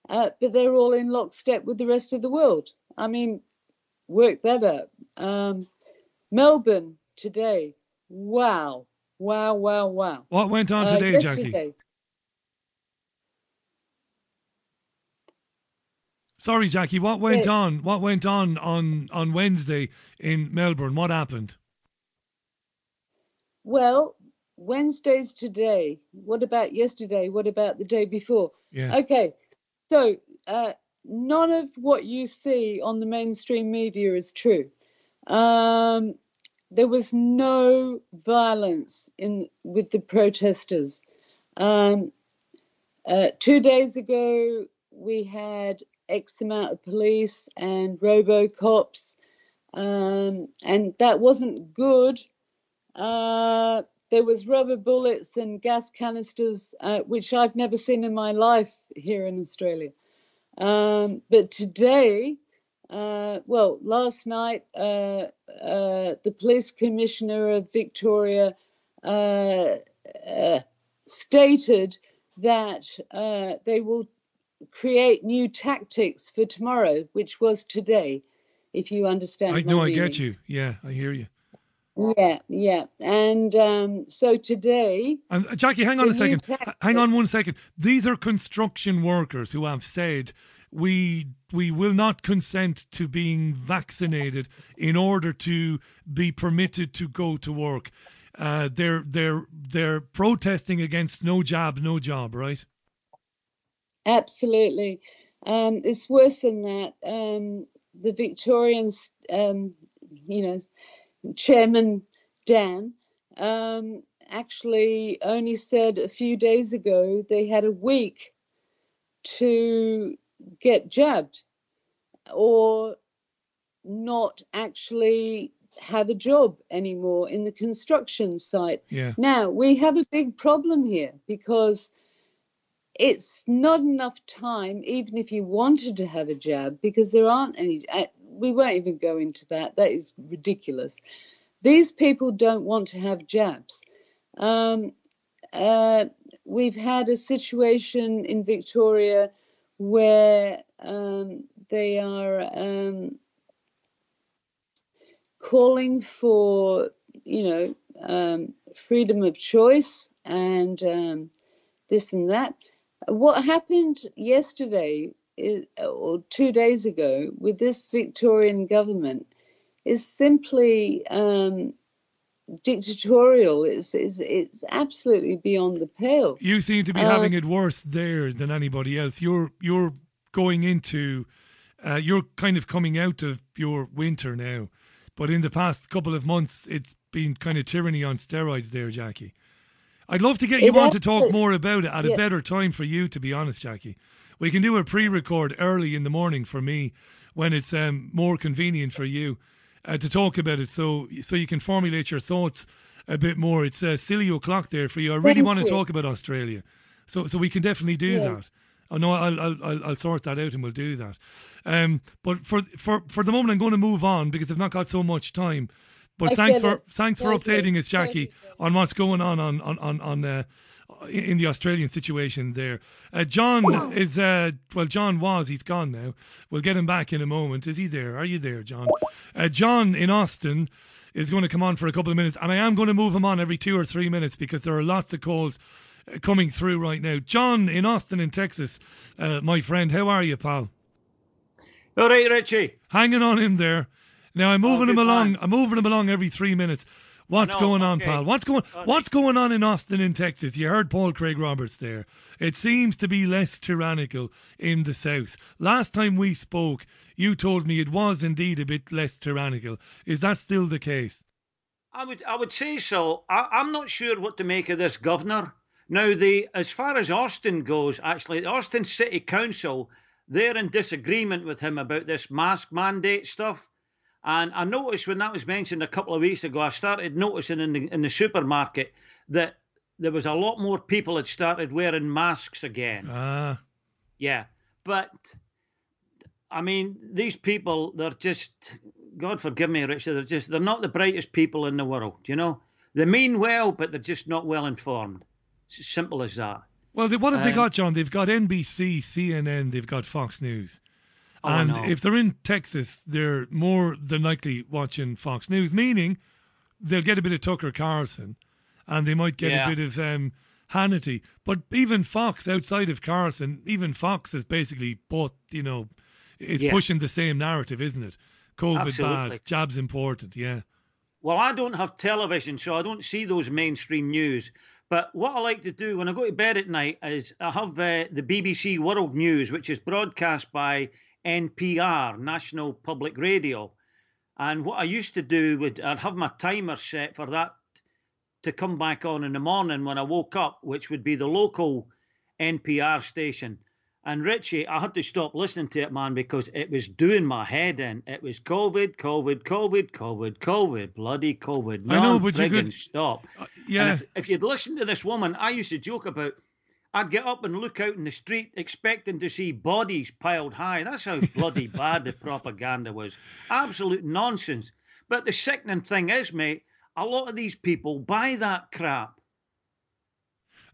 But they're all in lockstep with the rest of the world. I mean, work that out. Melbourne today. Wow. What went on today, Jackie? Sorry, Jackie, what went on Wednesday in Melbourne? What happened? Well, Wednesday's today. What about yesterday? What about the day before? Yeah. Okay. So none of what you see on the mainstream media is true. There was no violence with the protesters. 2 days ago, we had X amount of police and robo-cops, and that wasn't good. There was rubber bullets and gas canisters, which I've never seen in my life here in Australia. But today, last night, the police commissioner of Victoria stated that they will create new tactics for tomorrow, which was today, if you understand my meaning. I get you. Yeah, I hear you. Yeah. And so today... Jackie, hang on a second. Hang on 1 second. These are construction workers who have said, we will not consent to being vaccinated in order to be permitted to go to work. They're protesting against no job, right? Absolutely. It's worse than that. The Victorians, Chairman Dan actually only said a few days ago they had a week to get jabbed or not actually have a job anymore in the construction site. Yeah. Now, we have a big problem here because it's not enough time, even if you wanted to have a jab, because there aren't any... We won't even go into that. That is ridiculous. These people don't want to have jabs. We've had a situation in Victoria where they are calling for, freedom of choice and this and that. What happened yesterday or 2 days ago with this Victorian government is simply dictatorial. It's absolutely beyond the pale. You seem to be having it worse there than anybody else. You're going into you're kind of coming out of your winter now, but in the past couple of months it's been kind of tyranny on steroids there, Jackie. I'd love to get you on to talk more about it at a better time for you, to be honest, Jackie. We can do a pre-record early in the morning for me when it's more convenient for you to talk about it, so you can formulate your thoughts a bit more. It's silly o'clock there for you. I really want to talk about Australia, so we can definitely do that. Oh, no, I'll sort that out and we'll do that. But for the moment, I'm going to move on because I've not got so much time. But thanks for updating us, Jackie, on what's going on in the Australian situation there. John is John was, he's gone now. We'll get him back in a moment. Is he there? Are you there, John? John in Austin is going to come on for a couple of minutes, and I am going to move him on every 2 or 3 minutes because there are lots of calls coming through right now. John in Austin in Texas, my friend, how are you, pal? All right, Richie. Hanging on in there. Now I'm moving him along. I'm moving him along every 3 minutes. What's going on, pal? What's going on in Austin, in Texas? You heard Paul Craig Roberts there. It seems to be less tyrannical in the South. Last time we spoke, you told me it was indeed a bit less tyrannical. Is that still the case? I would say so. I'm not sure what to make of this governor. Now, as far as Austin goes, actually, the Austin City Council, they're in disagreement with him about this mask mandate stuff. And I noticed when that was mentioned a couple of weeks ago, I started noticing in the supermarket that there was a lot more people had started wearing masks again. Yeah. But, I mean, these people, they're just, God forgive me, Richard, they're not the brightest people in the world, They mean well, but they're just not well informed. It's as simple as that. Well, what have they got, John? They've got NBC, CNN, they've got Fox News. And if they're in Texas, they're more than likely watching Fox News, meaning they'll get a bit of Tucker Carlson and they might get a bit of Hannity. But even Fox, outside of Carlson, even Fox is basically both, it's pushing the same narrative, isn't it? COVID bad, jabs important, yeah. Well, I don't have television, so I don't see those mainstream news. But what I like to do when I go to bed at night is I have the BBC World News, which is broadcast by NPR, National Public Radio. And what I used to do, I'd have my timer set for that to come back on in the morning when I woke up, which would be the local NPR station. And Richie, I had to stop listening to it, man, because it was doing my head in. It was COVID, bloody COVID. I know, but you could stop. Yeah. And if you'd listened to this woman, I used to joke about, I'd get up and look out in the street expecting to see bodies piled high. That's how bloody bad the propaganda was. Absolute nonsense. But the sickening thing is, mate, a lot of these people buy that crap.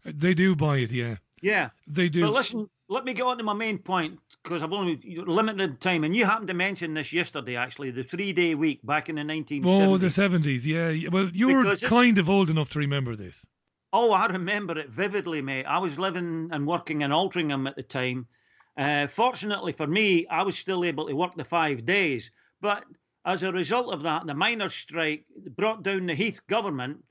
They do buy it, yeah. Yeah. They do. But listen, let me get on to my main point because I've only limited time. And you happened to mention this yesterday, actually, the three-day week back in the 1970s. Oh, the 70s, yeah. Well, you're kind of old enough to remember this. Oh, I remember it vividly, mate. I was living and working in Altrincham at the time. Fortunately for me, I was still able to work the 5 days. But as a result of that, the miners' strike brought down the Heath government,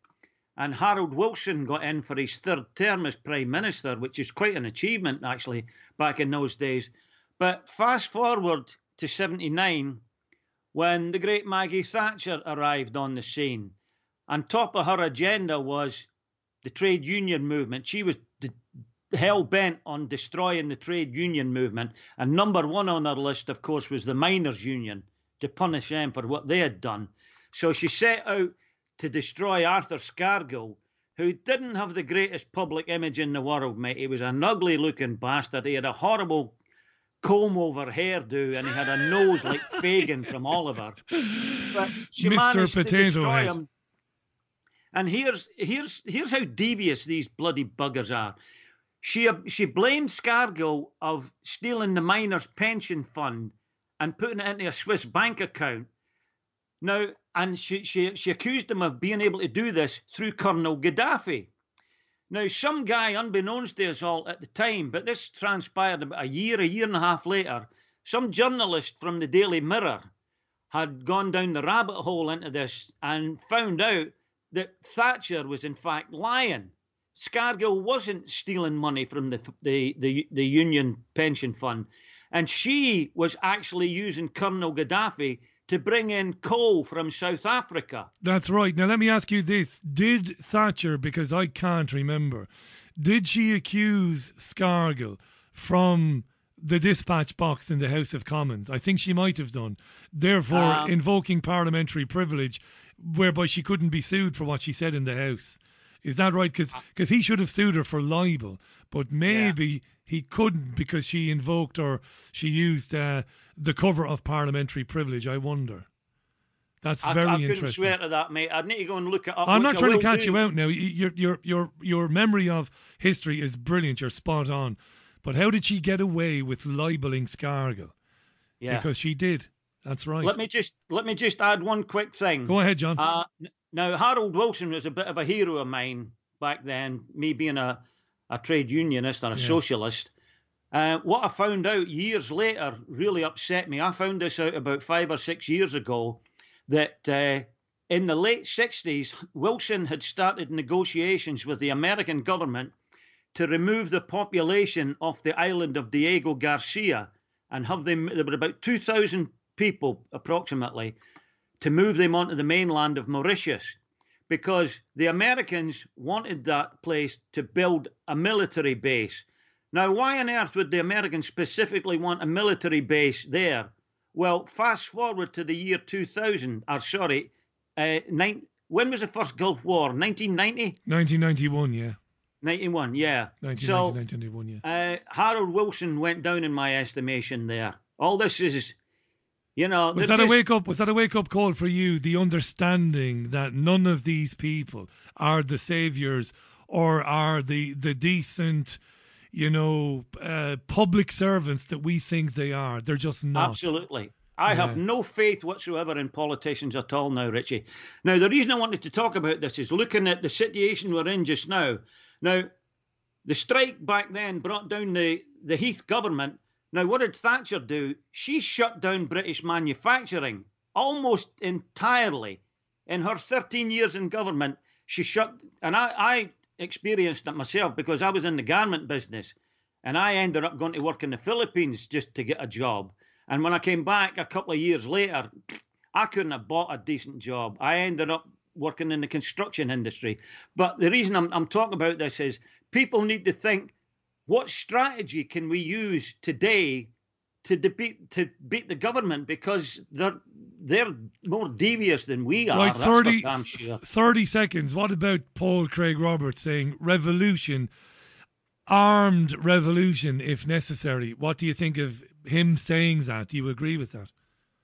and Harold Wilson got in for his third term as Prime Minister, which is quite an achievement, actually, back in those days. But fast forward to 79, when the great Maggie Thatcher arrived on the scene. And top of her agenda was the trade union movement. She was hell-bent on destroying the trade union movement. And number one on her list, of course, was the miners' union, to punish them for what they had done. So she set out to destroy Arthur Scargill, who didn't have the greatest public image in the world, mate. He was an ugly-looking bastard. He had a horrible comb-over hairdo, and he had a nose like Fagin from Oliver. But she managed to destroy him. And here's how devious these bloody buggers are. She blamed Scargill of stealing the miners' pension fund and putting it into a Swiss bank account. Now, and she accused him of being able to do this through Colonel Gaddafi. Now, some guy, unbeknownst to us all at the time, but this transpired about a year and a half later, some journalist from the Daily Mirror had gone down the rabbit hole into this and found out that Thatcher was in fact lying. Scargill wasn't stealing money from the Union Pension Fund, and she was actually using Colonel Gaddafi to bring in coal from South Africa. That's right. Now, let me ask you this. Did Thatcher, because I can't remember, did she accuse Scargill from the dispatch box in the House of Commons? I think she might have done. Therefore, invoking parliamentary privilege, whereby she couldn't be sued for what she said in the House. Is that right? Because he should have sued her for libel, but maybe he couldn't because she invoked or she used the cover of parliamentary privilege. I wonder. That's very interesting. I couldn't swear to that, mate. I'd need to go and look it up. I'm not trying to catch you out now. Your memory of history is brilliant. You're spot on. But how did she get away with libeling Scargill? Yeah, because she did. That's right. Let me just add one quick thing. Go ahead, John. Now, Harold Wilson was a bit of a hero of mine back then, me being a trade unionist and a socialist. What I found out years later really upset me. I found this out about 5 or 6 years ago, that in the late 60s, Wilson had started negotiations with the American government to remove the population off the island of Diego Garcia and have them, there were about 2,000 people approximately, to move them onto the mainland of Mauritius, because the Americans wanted that place to build a military base. Now, why on earth would the Americans specifically want a military base there? Well, fast forward to the year 2000, when was the first Gulf War? 1990? 1991, yeah. 91, yeah. 1991, yeah. Harold Wilson went down in my estimation there. All this is... You know, was that a wake-up call for you, the understanding that none of these people are the saviours or are the decent, public servants that we think they are? They're just not. Absolutely. I have no faith whatsoever in politicians at all now, Richie. Now, the reason I wanted to talk about this is looking at the situation we're in just now. Now, the strike back then brought down the Heath government. Now, what did Thatcher do? She shut down British manufacturing almost entirely. In her 13 years in government, she shut... And I experienced it myself because I was in the garment business and I ended up going to work in the Philippines just to get a job. And when I came back a couple of years later, I couldn't have bought a decent job. I ended up working in the construction industry. But the reason I'm talking about this is people need to think, what strategy can we use today to beat the government? Because they're more devious than we are. Right, 30 seconds. What about Paul Craig Roberts saying revolution, armed revolution if necessary? What do you think of him saying that? Do you agree with that?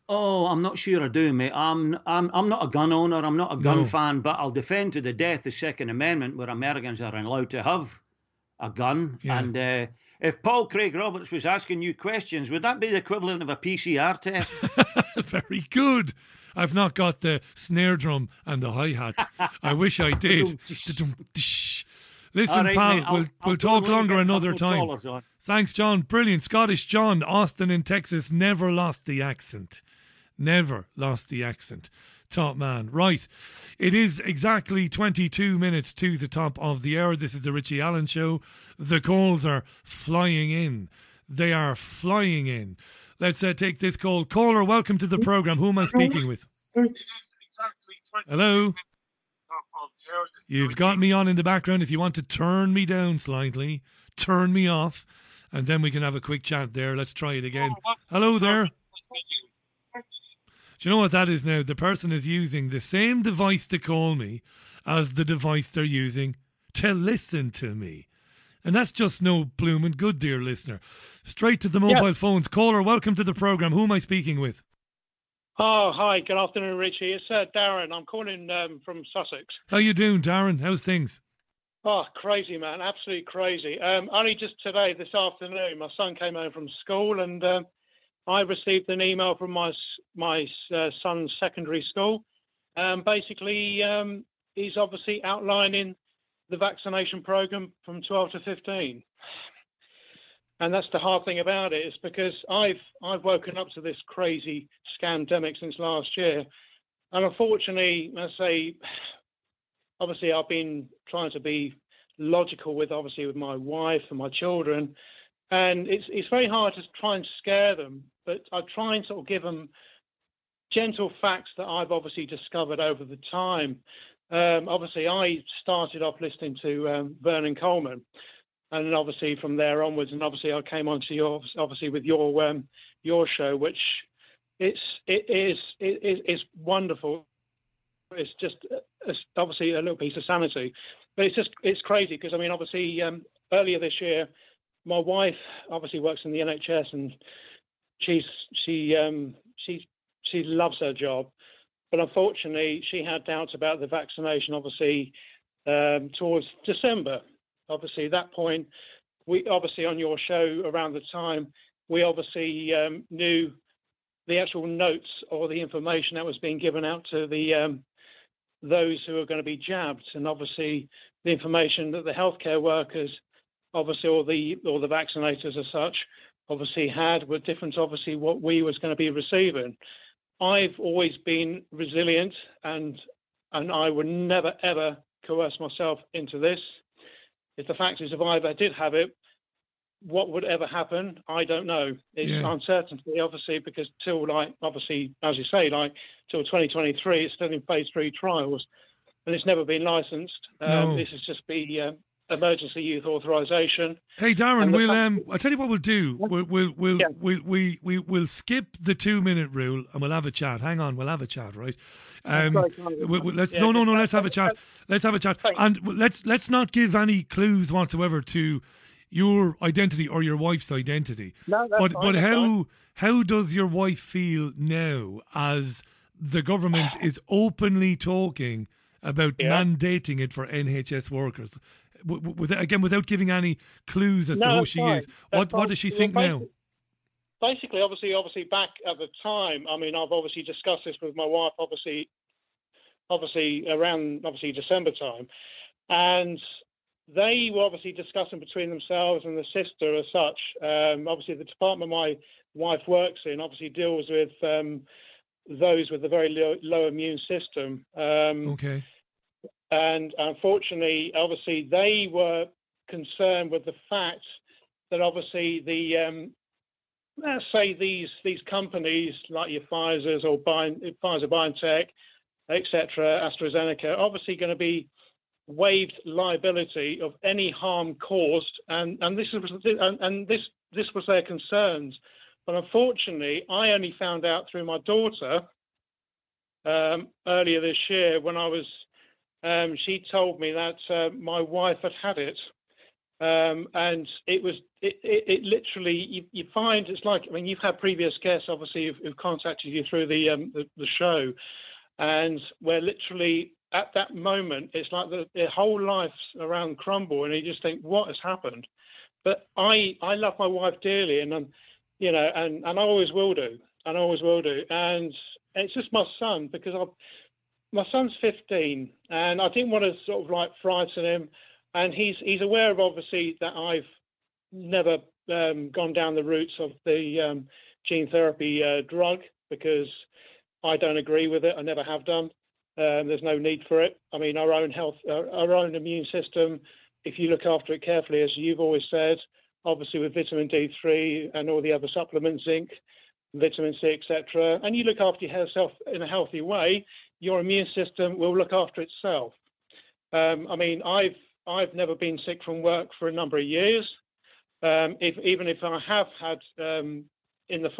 Oh, I'm not sure I do, mate. I'm not a gun owner. I'm not a gun fan, but I'll defend to the death the Second Amendment, where Americans are allowed to have a gun. Yeah. And if Paul Craig Roberts was asking you questions, would that be the equivalent of a PCR test? Very good. I've not got the snare drum and the hi-hat. I wish I did. Listen, right, pal, mate, we'll talk longer another time. Thanks, John. Brilliant. Scottish John, Austin in Texas, never lost the accent. Never lost the accent. Top man. Right. It is exactly 22 minutes to the top of the hour. This is the Richie Allen Show. The calls are flying in. They are flying in. Let's take this call. Caller, welcome to the programme. Who am I speaking with? Hello? You've got me on in the background. If you want to turn me down slightly, turn me off, and then we can have a quick chat there. Let's try it again. Hello there. Do you know what that is now? The person is using the same device to call me as the device they're using to listen to me. And that's just no blooming good, dear listener. Straight to the mobile phones. Caller, welcome to the programme. Who am I speaking with? Oh, hi. Good afternoon, Richie. It's Darren. I'm calling from Sussex. How you doing, Darren? How's things? Oh, crazy, man. Absolutely crazy. Only just today, this afternoon, my son came home from school and... I received an email from my son's secondary school. Basically, he's obviously outlining the vaccination program from 12 to 15. And that's the hard thing about it, is because I've woken up to this crazy scandemic since last year. And unfortunately, I say, obviously, I've been trying to be logical with my wife and my children. And it's very hard to try and scare them, but I try and sort of give them gentle facts that I've obviously discovered over the time. Obviously, I started off listening to Vernon Coleman, and then obviously from there onwards, and obviously I came on to your, obviously with your show, which it is wonderful. It's just obviously a little piece of sanity, but it's crazy because I mean obviously earlier this year, my wife obviously works in the NHS and she loves her job, but unfortunately she had doubts about the vaccination obviously towards December. Obviously, at that point, we obviously on your show around the time, we obviously knew the actual notes or the information that was being given out to the those who are going to be jabbed, and obviously the information that the healthcare workers, obviously or the vaccinators as such, obviously had were different. Obviously, what we was going to be receiving. I've always been resilient, and I would never ever coerce myself into this. If the fact is, if I ever did have it, what would ever happen? I don't know. It's uncertainty, obviously, because till like, obviously, as you say, like till 2023, it's still in phase 3 trials, and it's never been licensed. No. This is just the emergency youth authorisation. Hey, Darren, I'll tell you what we'll do. We'll skip the 2-minute rule and we'll have a chat. Hang on, we'll have a chat, right? Let's have a chat. Let's have a chat, and let's not give any clues whatsoever to your identity or your wife's identity. No, that's fine. But how does your wife feel now as the government is openly talking about mandating it for NHS workers? Without giving any clues as to who she is, what does she think now? Basically, obviously, back at the time, I mean, I've obviously discussed this with my wife, obviously around December time, and they were obviously discussing between themselves and the sister as such. Obviously, the department my wife works in obviously deals with those with a very low immune system. Okay. And unfortunately, obviously, they were concerned with the fact that obviously the, let's say these companies like your Pfizer's or Pfizer BioNTech, etc., AstraZeneca, obviously going to be waived liability of any harm caused, and this was their concerns. But unfortunately, I only found out through my daughter earlier this year when I was. She told me that my wife had it, and it was it literally you find it's like I mean you've had previous guests obviously who've contacted you through the show, and where literally at that moment it's like their whole life's around crumble, and you just think what has happened. But I love my wife dearly, and you know, and I always will do, and it's just my son because My son's 15, and I didn't want to sort of like frighten him, and he's aware of obviously that I've never gone down the routes of the gene therapy drug because I don't agree with it. I never have done. There's no need for it. I mean, our own health, our own immune system, if you look after it carefully, as you've always said, obviously with vitamin D3 and all the other supplements, zinc, vitamin C, etc., and you look after yourself in a healthy way, your immune system will look after itself. I mean, I've never been sick from work for a number of years. Even if I have had in the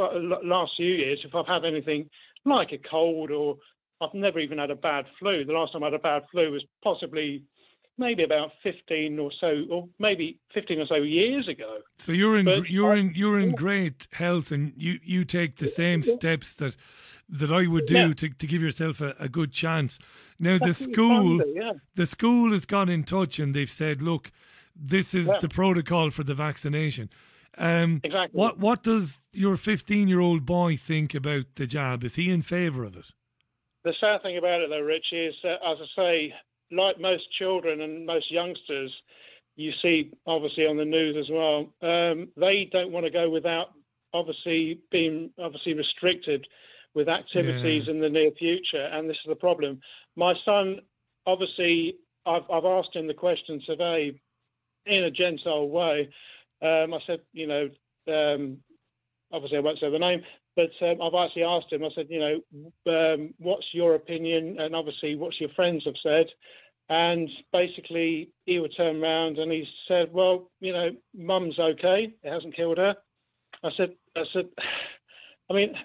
last few years, if I've had anything like a cold, or I've never even had a bad flu. The last time I had a bad flu was possibly maybe about 15 or so, or maybe 15 or so years ago. So you're in great health, and you take the same steps that I would do to give yourself a good chance. Now the school has got in touch and they've said, look, this is the protocol for the vaccination. Exactly. What does your 15-year-old boy think about the job? Is he in favour of it? The sad thing about it, though, Richie, is that, as I say, like most children and most youngsters, you see, obviously, on the news as well, they don't want to go without, obviously, being restricted with activities in the near future, and this is the problem. My son, obviously, I've asked him the question today in a gentile way. I said, you know, obviously I won't say the name, but I've actually asked him, I said, you know, what's your opinion? And obviously, what's your friends have said? And basically, he would turn around and he said, well, you know, mum's okay. It hasn't killed her. I said, I mean,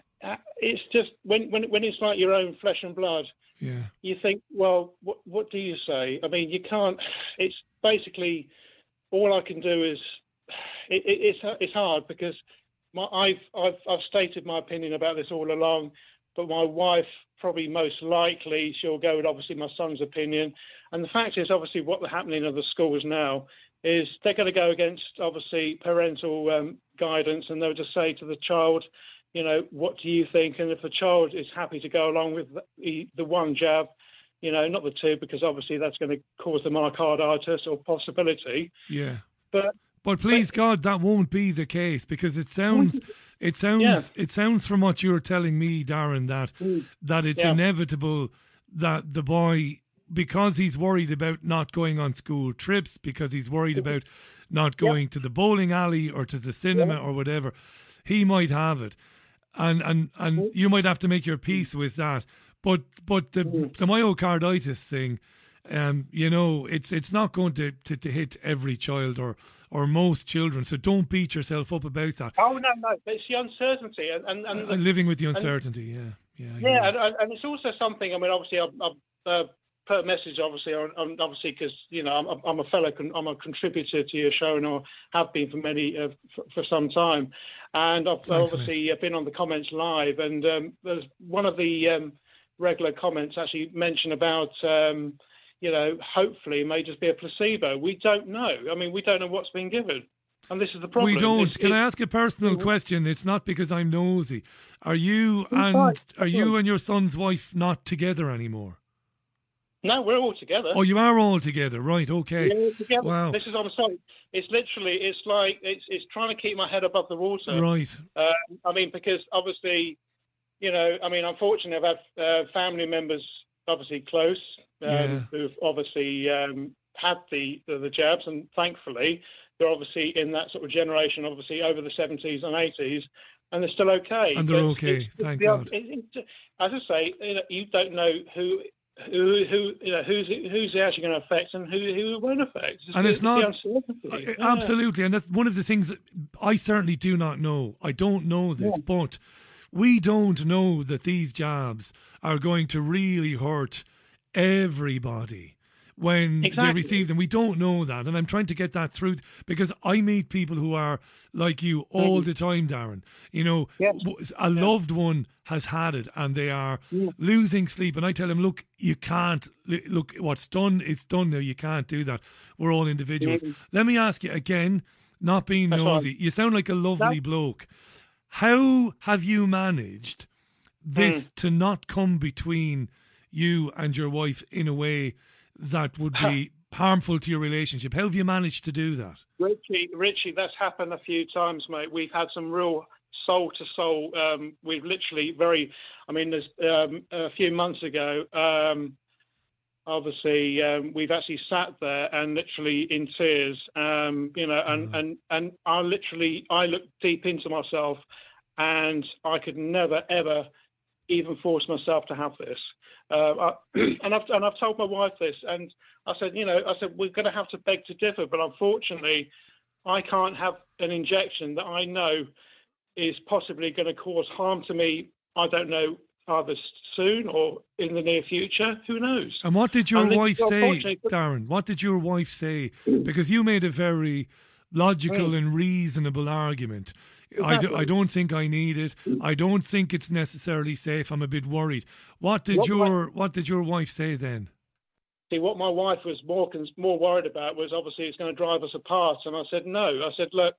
it's just when it's like your own flesh and blood, you think, well, what do you say? I mean, you can't. It's basically all I can do is it's hard because I've stated my opinion about this all along, but my wife probably most likely she'll go with obviously my son's opinion. And the fact is obviously what's happening at the schools now is they're going to go against obviously parental guidance, and they'll just say to the child, you know, what do you think? And if the child is happy to go along with the one jab, you know, not the two, because obviously that's going to cause the myocarditis or possibility. Yeah. But please, God, that won't be the case, because it sounds from what you're telling me, Darren, that it's inevitable that the boy, because he's worried about not going on school trips, because he's worried about not going to the bowling alley or to the cinema or whatever, he might have it. And you might have to make your peace with that. But the myocarditis thing, you know, it's not going to hit every child or most children. So don't beat yourself up about that. Oh, no. It's the uncertainty. And living with the uncertainty, Yeah, and it's also something, I mean, obviously, I've put a message, obviously, because, you know, I'm a contributor to your show, and I have been for some time. And I've obviously been on the comments live, and there's one of the regular comments actually mentioned about, you know, hopefully it may just be a placebo. We don't know. I mean, we don't know what's been given. And this is the problem. We don't. Can I ask a personal question? It's not because I'm nosy. Are you and your son's wife not together anymore? No, we're all together. Oh, you are all together, right? Okay. We're all together. Wow. This is, I'm sorry. It's literally, it's trying to keep my head above the water. Right. I mean, because obviously, you know, I mean, unfortunately, I've had family members obviously close who've obviously had the jabs, and thankfully, they're obviously in that sort of generation, obviously over the 70s and 80s, and they're still okay. And they're okay, thank God. As I say, you know, you don't know who you know who's actually going to affect and who it won't affect. And it's not absolutely, and that's one of the things that I certainly do not know. I don't know this, but we don't know that these jabs are going to really hurt everybody when they receive them. We don't know that, and I'm trying to get that through, because I meet people who are like you all the time, Darren. You know, a loved one has had it and they are losing sleep, and I tell them, look, you can't, look, what's done is done now, you can't do that. We're all individuals. Let me ask you again, not being nosy, you sound like a lovely bloke. How have you managed this to not come between you and your wife in a way that would be harmful to your relationship? How have you managed to do that? Richie, that's happened a few times, mate. We've had some real soul-to-soul. We've literally there's a few months ago, obviously, we've actually sat there and literally in tears, you know, and I looked deep into myself, and I could never, ever even force myself to have this. I've told my wife this, and I said, you know, we're going to have to beg to differ, but unfortunately, I can't have an injection that I know is possibly going to cause harm to me. I don't know, either soon or in the near future. Who knows? And what did your wife say, Darren? What did your wife say? Because you made a very logical and reasonable argument. Exactly. I don't think I need it. I don't think it's necessarily safe. I'm a bit worried. What did your wife say then? See, what my wife was more worried about was obviously it's going to drive us apart. And I said, no. I said, look,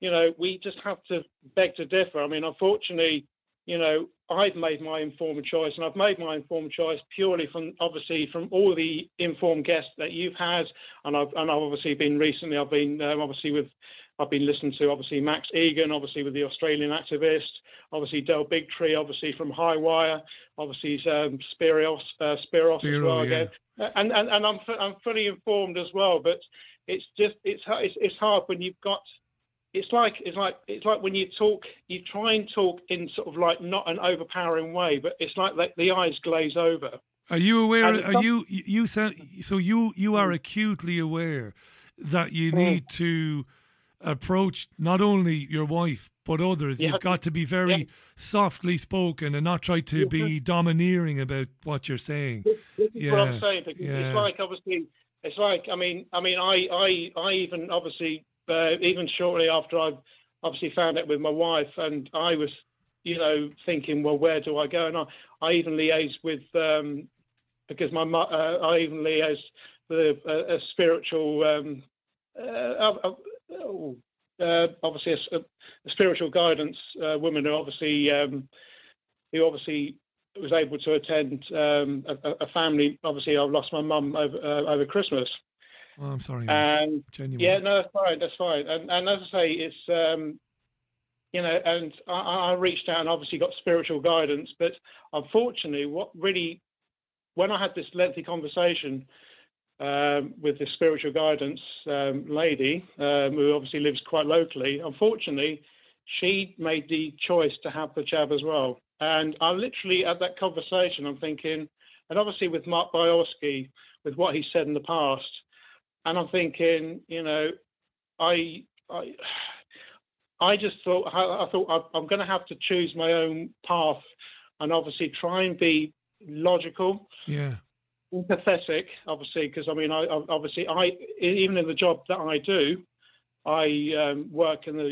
you know, we just have to beg to differ. I mean, unfortunately, you know, I've made my informed choice, and I've made my informed choice purely from, obviously, from all the informed guests that you've had, and I've obviously been recently. I've been I've been listening to obviously Max Egan, obviously with the Australian activist, obviously Del Bigtree, obviously from Highwire, obviously Spiros as well, yeah. And I'm fully informed as well. But it's just it's hard when you've got. It's like when you talk, you try and talk in sort of like not an overpowering way, but it's like the eyes glaze over. Are you aware? You are acutely aware that you need to approach not only your wife but others. Yeah. You've got to be very softly spoken and not try to be domineering about what you're saying. This is what I'm saying. Because I even even shortly after I obviously found out with my wife, and I was, you know, thinking, well, where do I go? And I even liaised with, because my I even liaised with a spiritual, obviously a spiritual guidance woman who was able to attend a family. Obviously, I lost my mum over Christmas. Oh, I'm sorry. Genuinely. Yeah, no, that's fine. And as I say, it's, you know, and I reached out and obviously got spiritual guidance. But unfortunately, when I had this lengthy conversation with the spiritual guidance lady, who obviously lives quite locally, unfortunately, she made the choice to have the jab as well. And I literally, at that conversation, I'm thinking, and obviously with Mark Bielski, with what he said in the past, and I'm thinking, you know, I just thought I'm going to have to choose my own path, and obviously try and be logical, empathetic, obviously, because I mean, I even in the job that I do, I work in the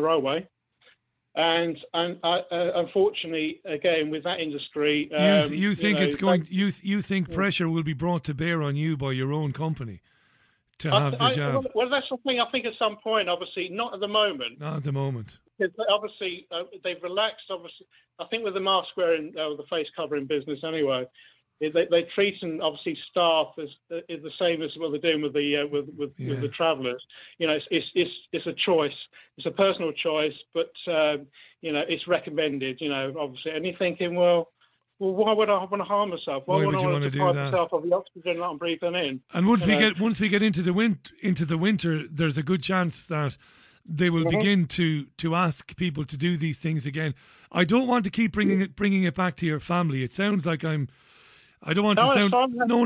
railway, and unfortunately, again, with that industry, you think pressure will be brought to bear on you by your own company to have the job. Well, that's the thing. I think at some point, obviously, not at the moment. Not at the moment. Because obviously, they've relaxed. Obviously, I think with the mask wearing or the face covering business, anyway, they're treating obviously staff as the same as what they're doing with the travellers. You know, it's a choice. It's a personal choice, but you know, it's recommended. You know, obviously, and you're thinking, well, why would I want to harm myself? Why would I want to deprive myself of the oxygen that I'm breathing in? And once we get into the winter, there's a good chance that they will begin to ask people to do these things again. I don't want to keep bringing it back to your family. It sounds like I'm. I don't want to sound. No,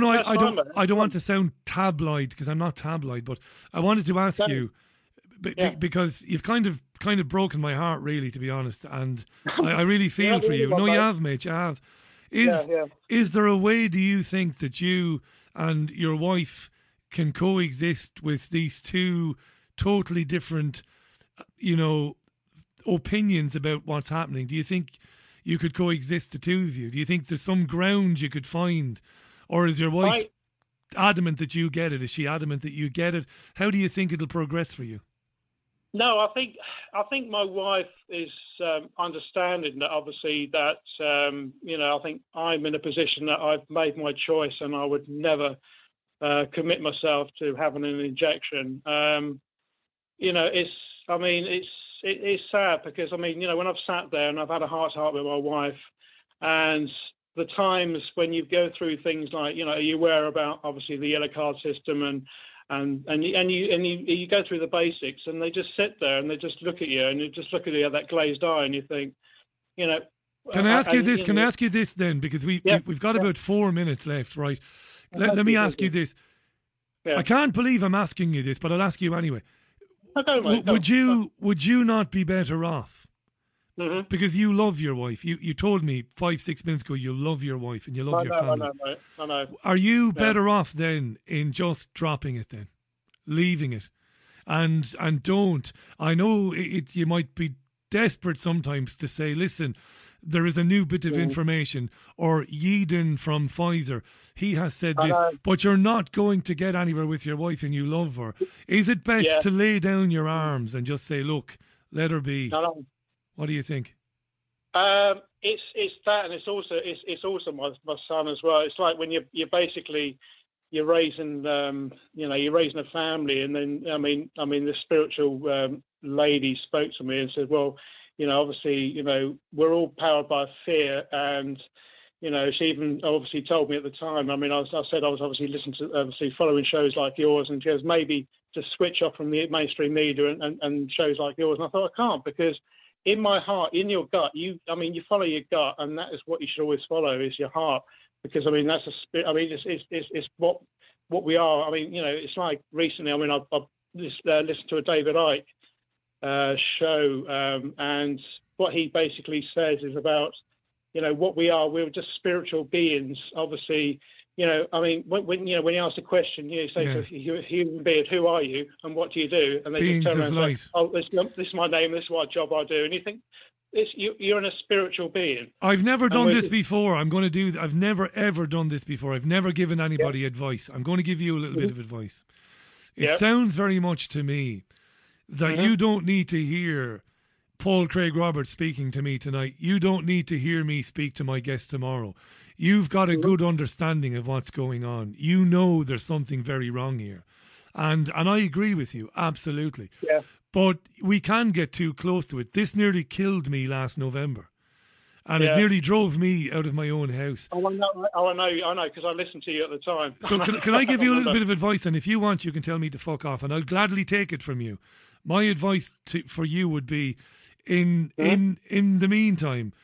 I don't want to sound tabloid, because I'm not tabloid. But I wanted to ask you because you've kind of broken my heart, really, to be honest, and I really feel for you. No, you have, mate. You have. Is there a way, do you think, that you and your wife can coexist with these two totally different, you know, opinions about what's happening? Do you think you could coexist, the two of you? Do you think there's some ground you could find? Or is your wife adamant that you get it? Is she adamant that you get it? How do you think it'll progress for you? No, I think my wife is understanding that, obviously, that, you know, I think I'm in a position that I've made my choice and I would never commit myself to having an injection. You know, it's sad because, I mean, you know, when I've sat there and I've had a heart-to-heart with my wife, and the times when you go through things like, you know, you aware about, obviously, the yellow card system and you go through the basics, and they just sit there and they just look at you, and you just look at you at that glazed eye, and you think, you know... Can I ask you this then? Because we've got about 4 minutes left, right? Let me ask you this. Yeah. I can't believe I'm asking you this, but I'll ask you anyway. Would you not be better off? Mm-hmm. Because you love your wife. You told me 5-6 minutes ago you love your wife and you love your family. I know. Are you better off then in just dropping it then, leaving it, and don't? I know you might be desperate sometimes to say, listen, there is a new bit of information, or Yeadon from Pfizer, he has said this, but you're not going to get anywhere with your wife and you love her. Is it best to lay down your arms and just say, look, let her be? What do you think? It's that, and it's also my son as well. It's like when you're basically you're raising a family, and then I mean the spiritual lady spoke to me and said, well, you know, obviously, you know, we're all powered by fear, and you know, she even obviously told me at the time. I mean, I said I was obviously listening to following shows like yours, and she goes, maybe to switch off from the mainstream media and shows like yours. And I thought, I can't, because in my heart, in your gut, you follow your gut, and that is what you should always follow, is your heart, because I mean that's it's what we are. I mean, you know, it's like recently. I mean, I listened to a David Icke show, and what he basically says is about, you know, what we are. We're just spiritual beings, obviously. You know, I mean, when you ask a question, you say to a human being, "Who are you, and what do you do?" And they just turn around and say, "Oh, this is my name. This is what job I do." And you think, you're in a spiritual being. I've never done this before. I've never ever done this before. I've never given anybody advice. I'm going to give you a little bit of advice. It sounds very much to me that you don't need to hear Paul Craig Roberts speaking to me tonight. You don't need to hear me speak to my guest tomorrow. You've got a good understanding of what's going on. You know there's something very wrong here. And I agree with you, absolutely. Yeah. But we can get too close to it. This nearly killed me last November. And it nearly drove me out of my own house. Oh, I know, because I listened to you at the time. So can I give you a little bit of advice? And if you want, you can tell me to fuck off, and I'll gladly take it from you. My advice for you would be, in the meantime,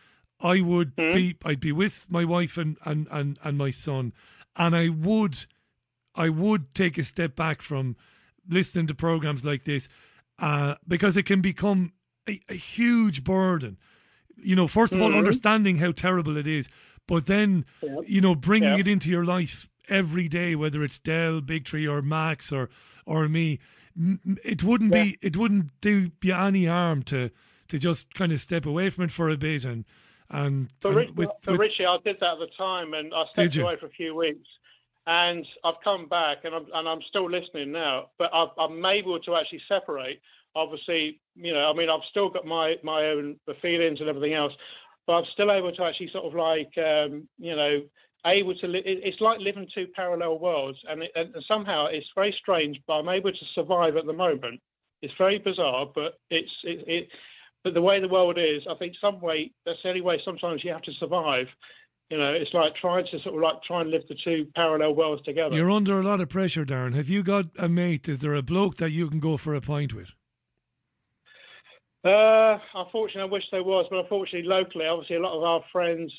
I would I'd be with my wife and my son, and I would take a step back from listening to programs like this, because it can become a huge burden. You know, first of all, understanding how terrible it is, but then you know, bringing it into your life every day, whether it's Del, Bigtree, or Max, or me. It wouldn't do you any harm to just kind of step away from it for a bit. And for Richie, I did that at the time, and I stepped away for a few weeks, and I've come back, and I'm still listening now, but I'm able to actually separate. Obviously, you know, I mean, I've still got my own feelings and everything else, but I'm still able to actually sort of like, you know, able to live. It's like living two parallel worlds, and somehow it's very strange, but I'm able to survive at the moment. It's very bizarre, but it's but the way the world is, I think some way, that's the only way sometimes you have to survive. You know, it's like trying to live the two parallel worlds together. You're under a lot of pressure, Darren. Have you got a mate? Is there a bloke that you can go for a pint with? Unfortunately, I wish there was, but unfortunately, locally, obviously, a lot of our friends,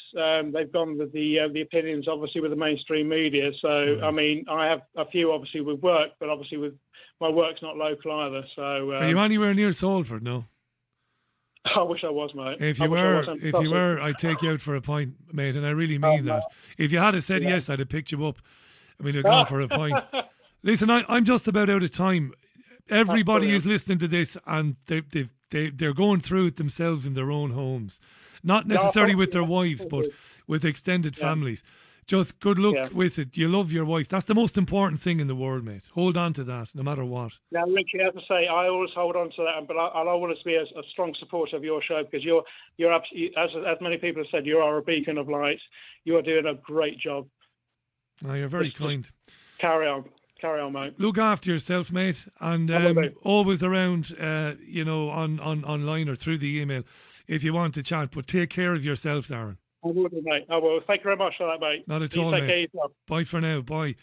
they've gone with the opinions, obviously, with the mainstream media. So, I mean, I have a few, obviously, with work, but obviously, with my work's not local either. So, are you anywhere near Salford? No. I wish I was, mate. If you were, I'd take you out for a pint, mate, and I really mean that. If you had said yes, I'd have picked you up. I mean, I'd gone for a pint. Listen, I'm just about out of time. Everybody is listening to this, and they're going through it themselves in their own homes. Not necessarily with their wives, but with extended families. Just good luck with it. You love your wife. That's the most important thing in the world, mate. Hold on to that, no matter what. Now, Richie, as I say, I always hold on to that, but I'll always be a strong supporter of your show, because you're as many people have said, you are a beacon of light. You are doing a great job. Oh, you're very kind. Carry on, mate. Look after yourself, mate, and always around, you know, on online or through the email if you want to chat. But take care of yourself, Darren. I will, mate. I will. Thank you very much for that, mate. Not at all, mate. Bye for now. Bye.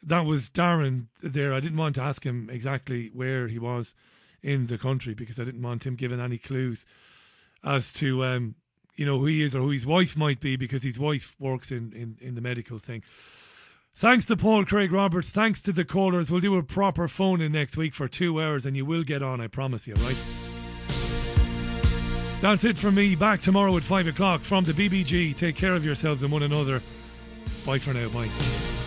That was Darren there. I didn't want to ask him exactly where he was in the country, because I didn't want him giving any clues as to, you know, who he is or who his wife might be, because his wife works in the medical thing. Thanks to Paul Craig Roberts. Thanks to the callers. We'll do a proper phone-in next week for 2 hours, and you will get on, I promise you, right? That's it from me. Back tomorrow at 5 o'clock from the BBG. Take care of yourselves and one another. Bye for now. Bye.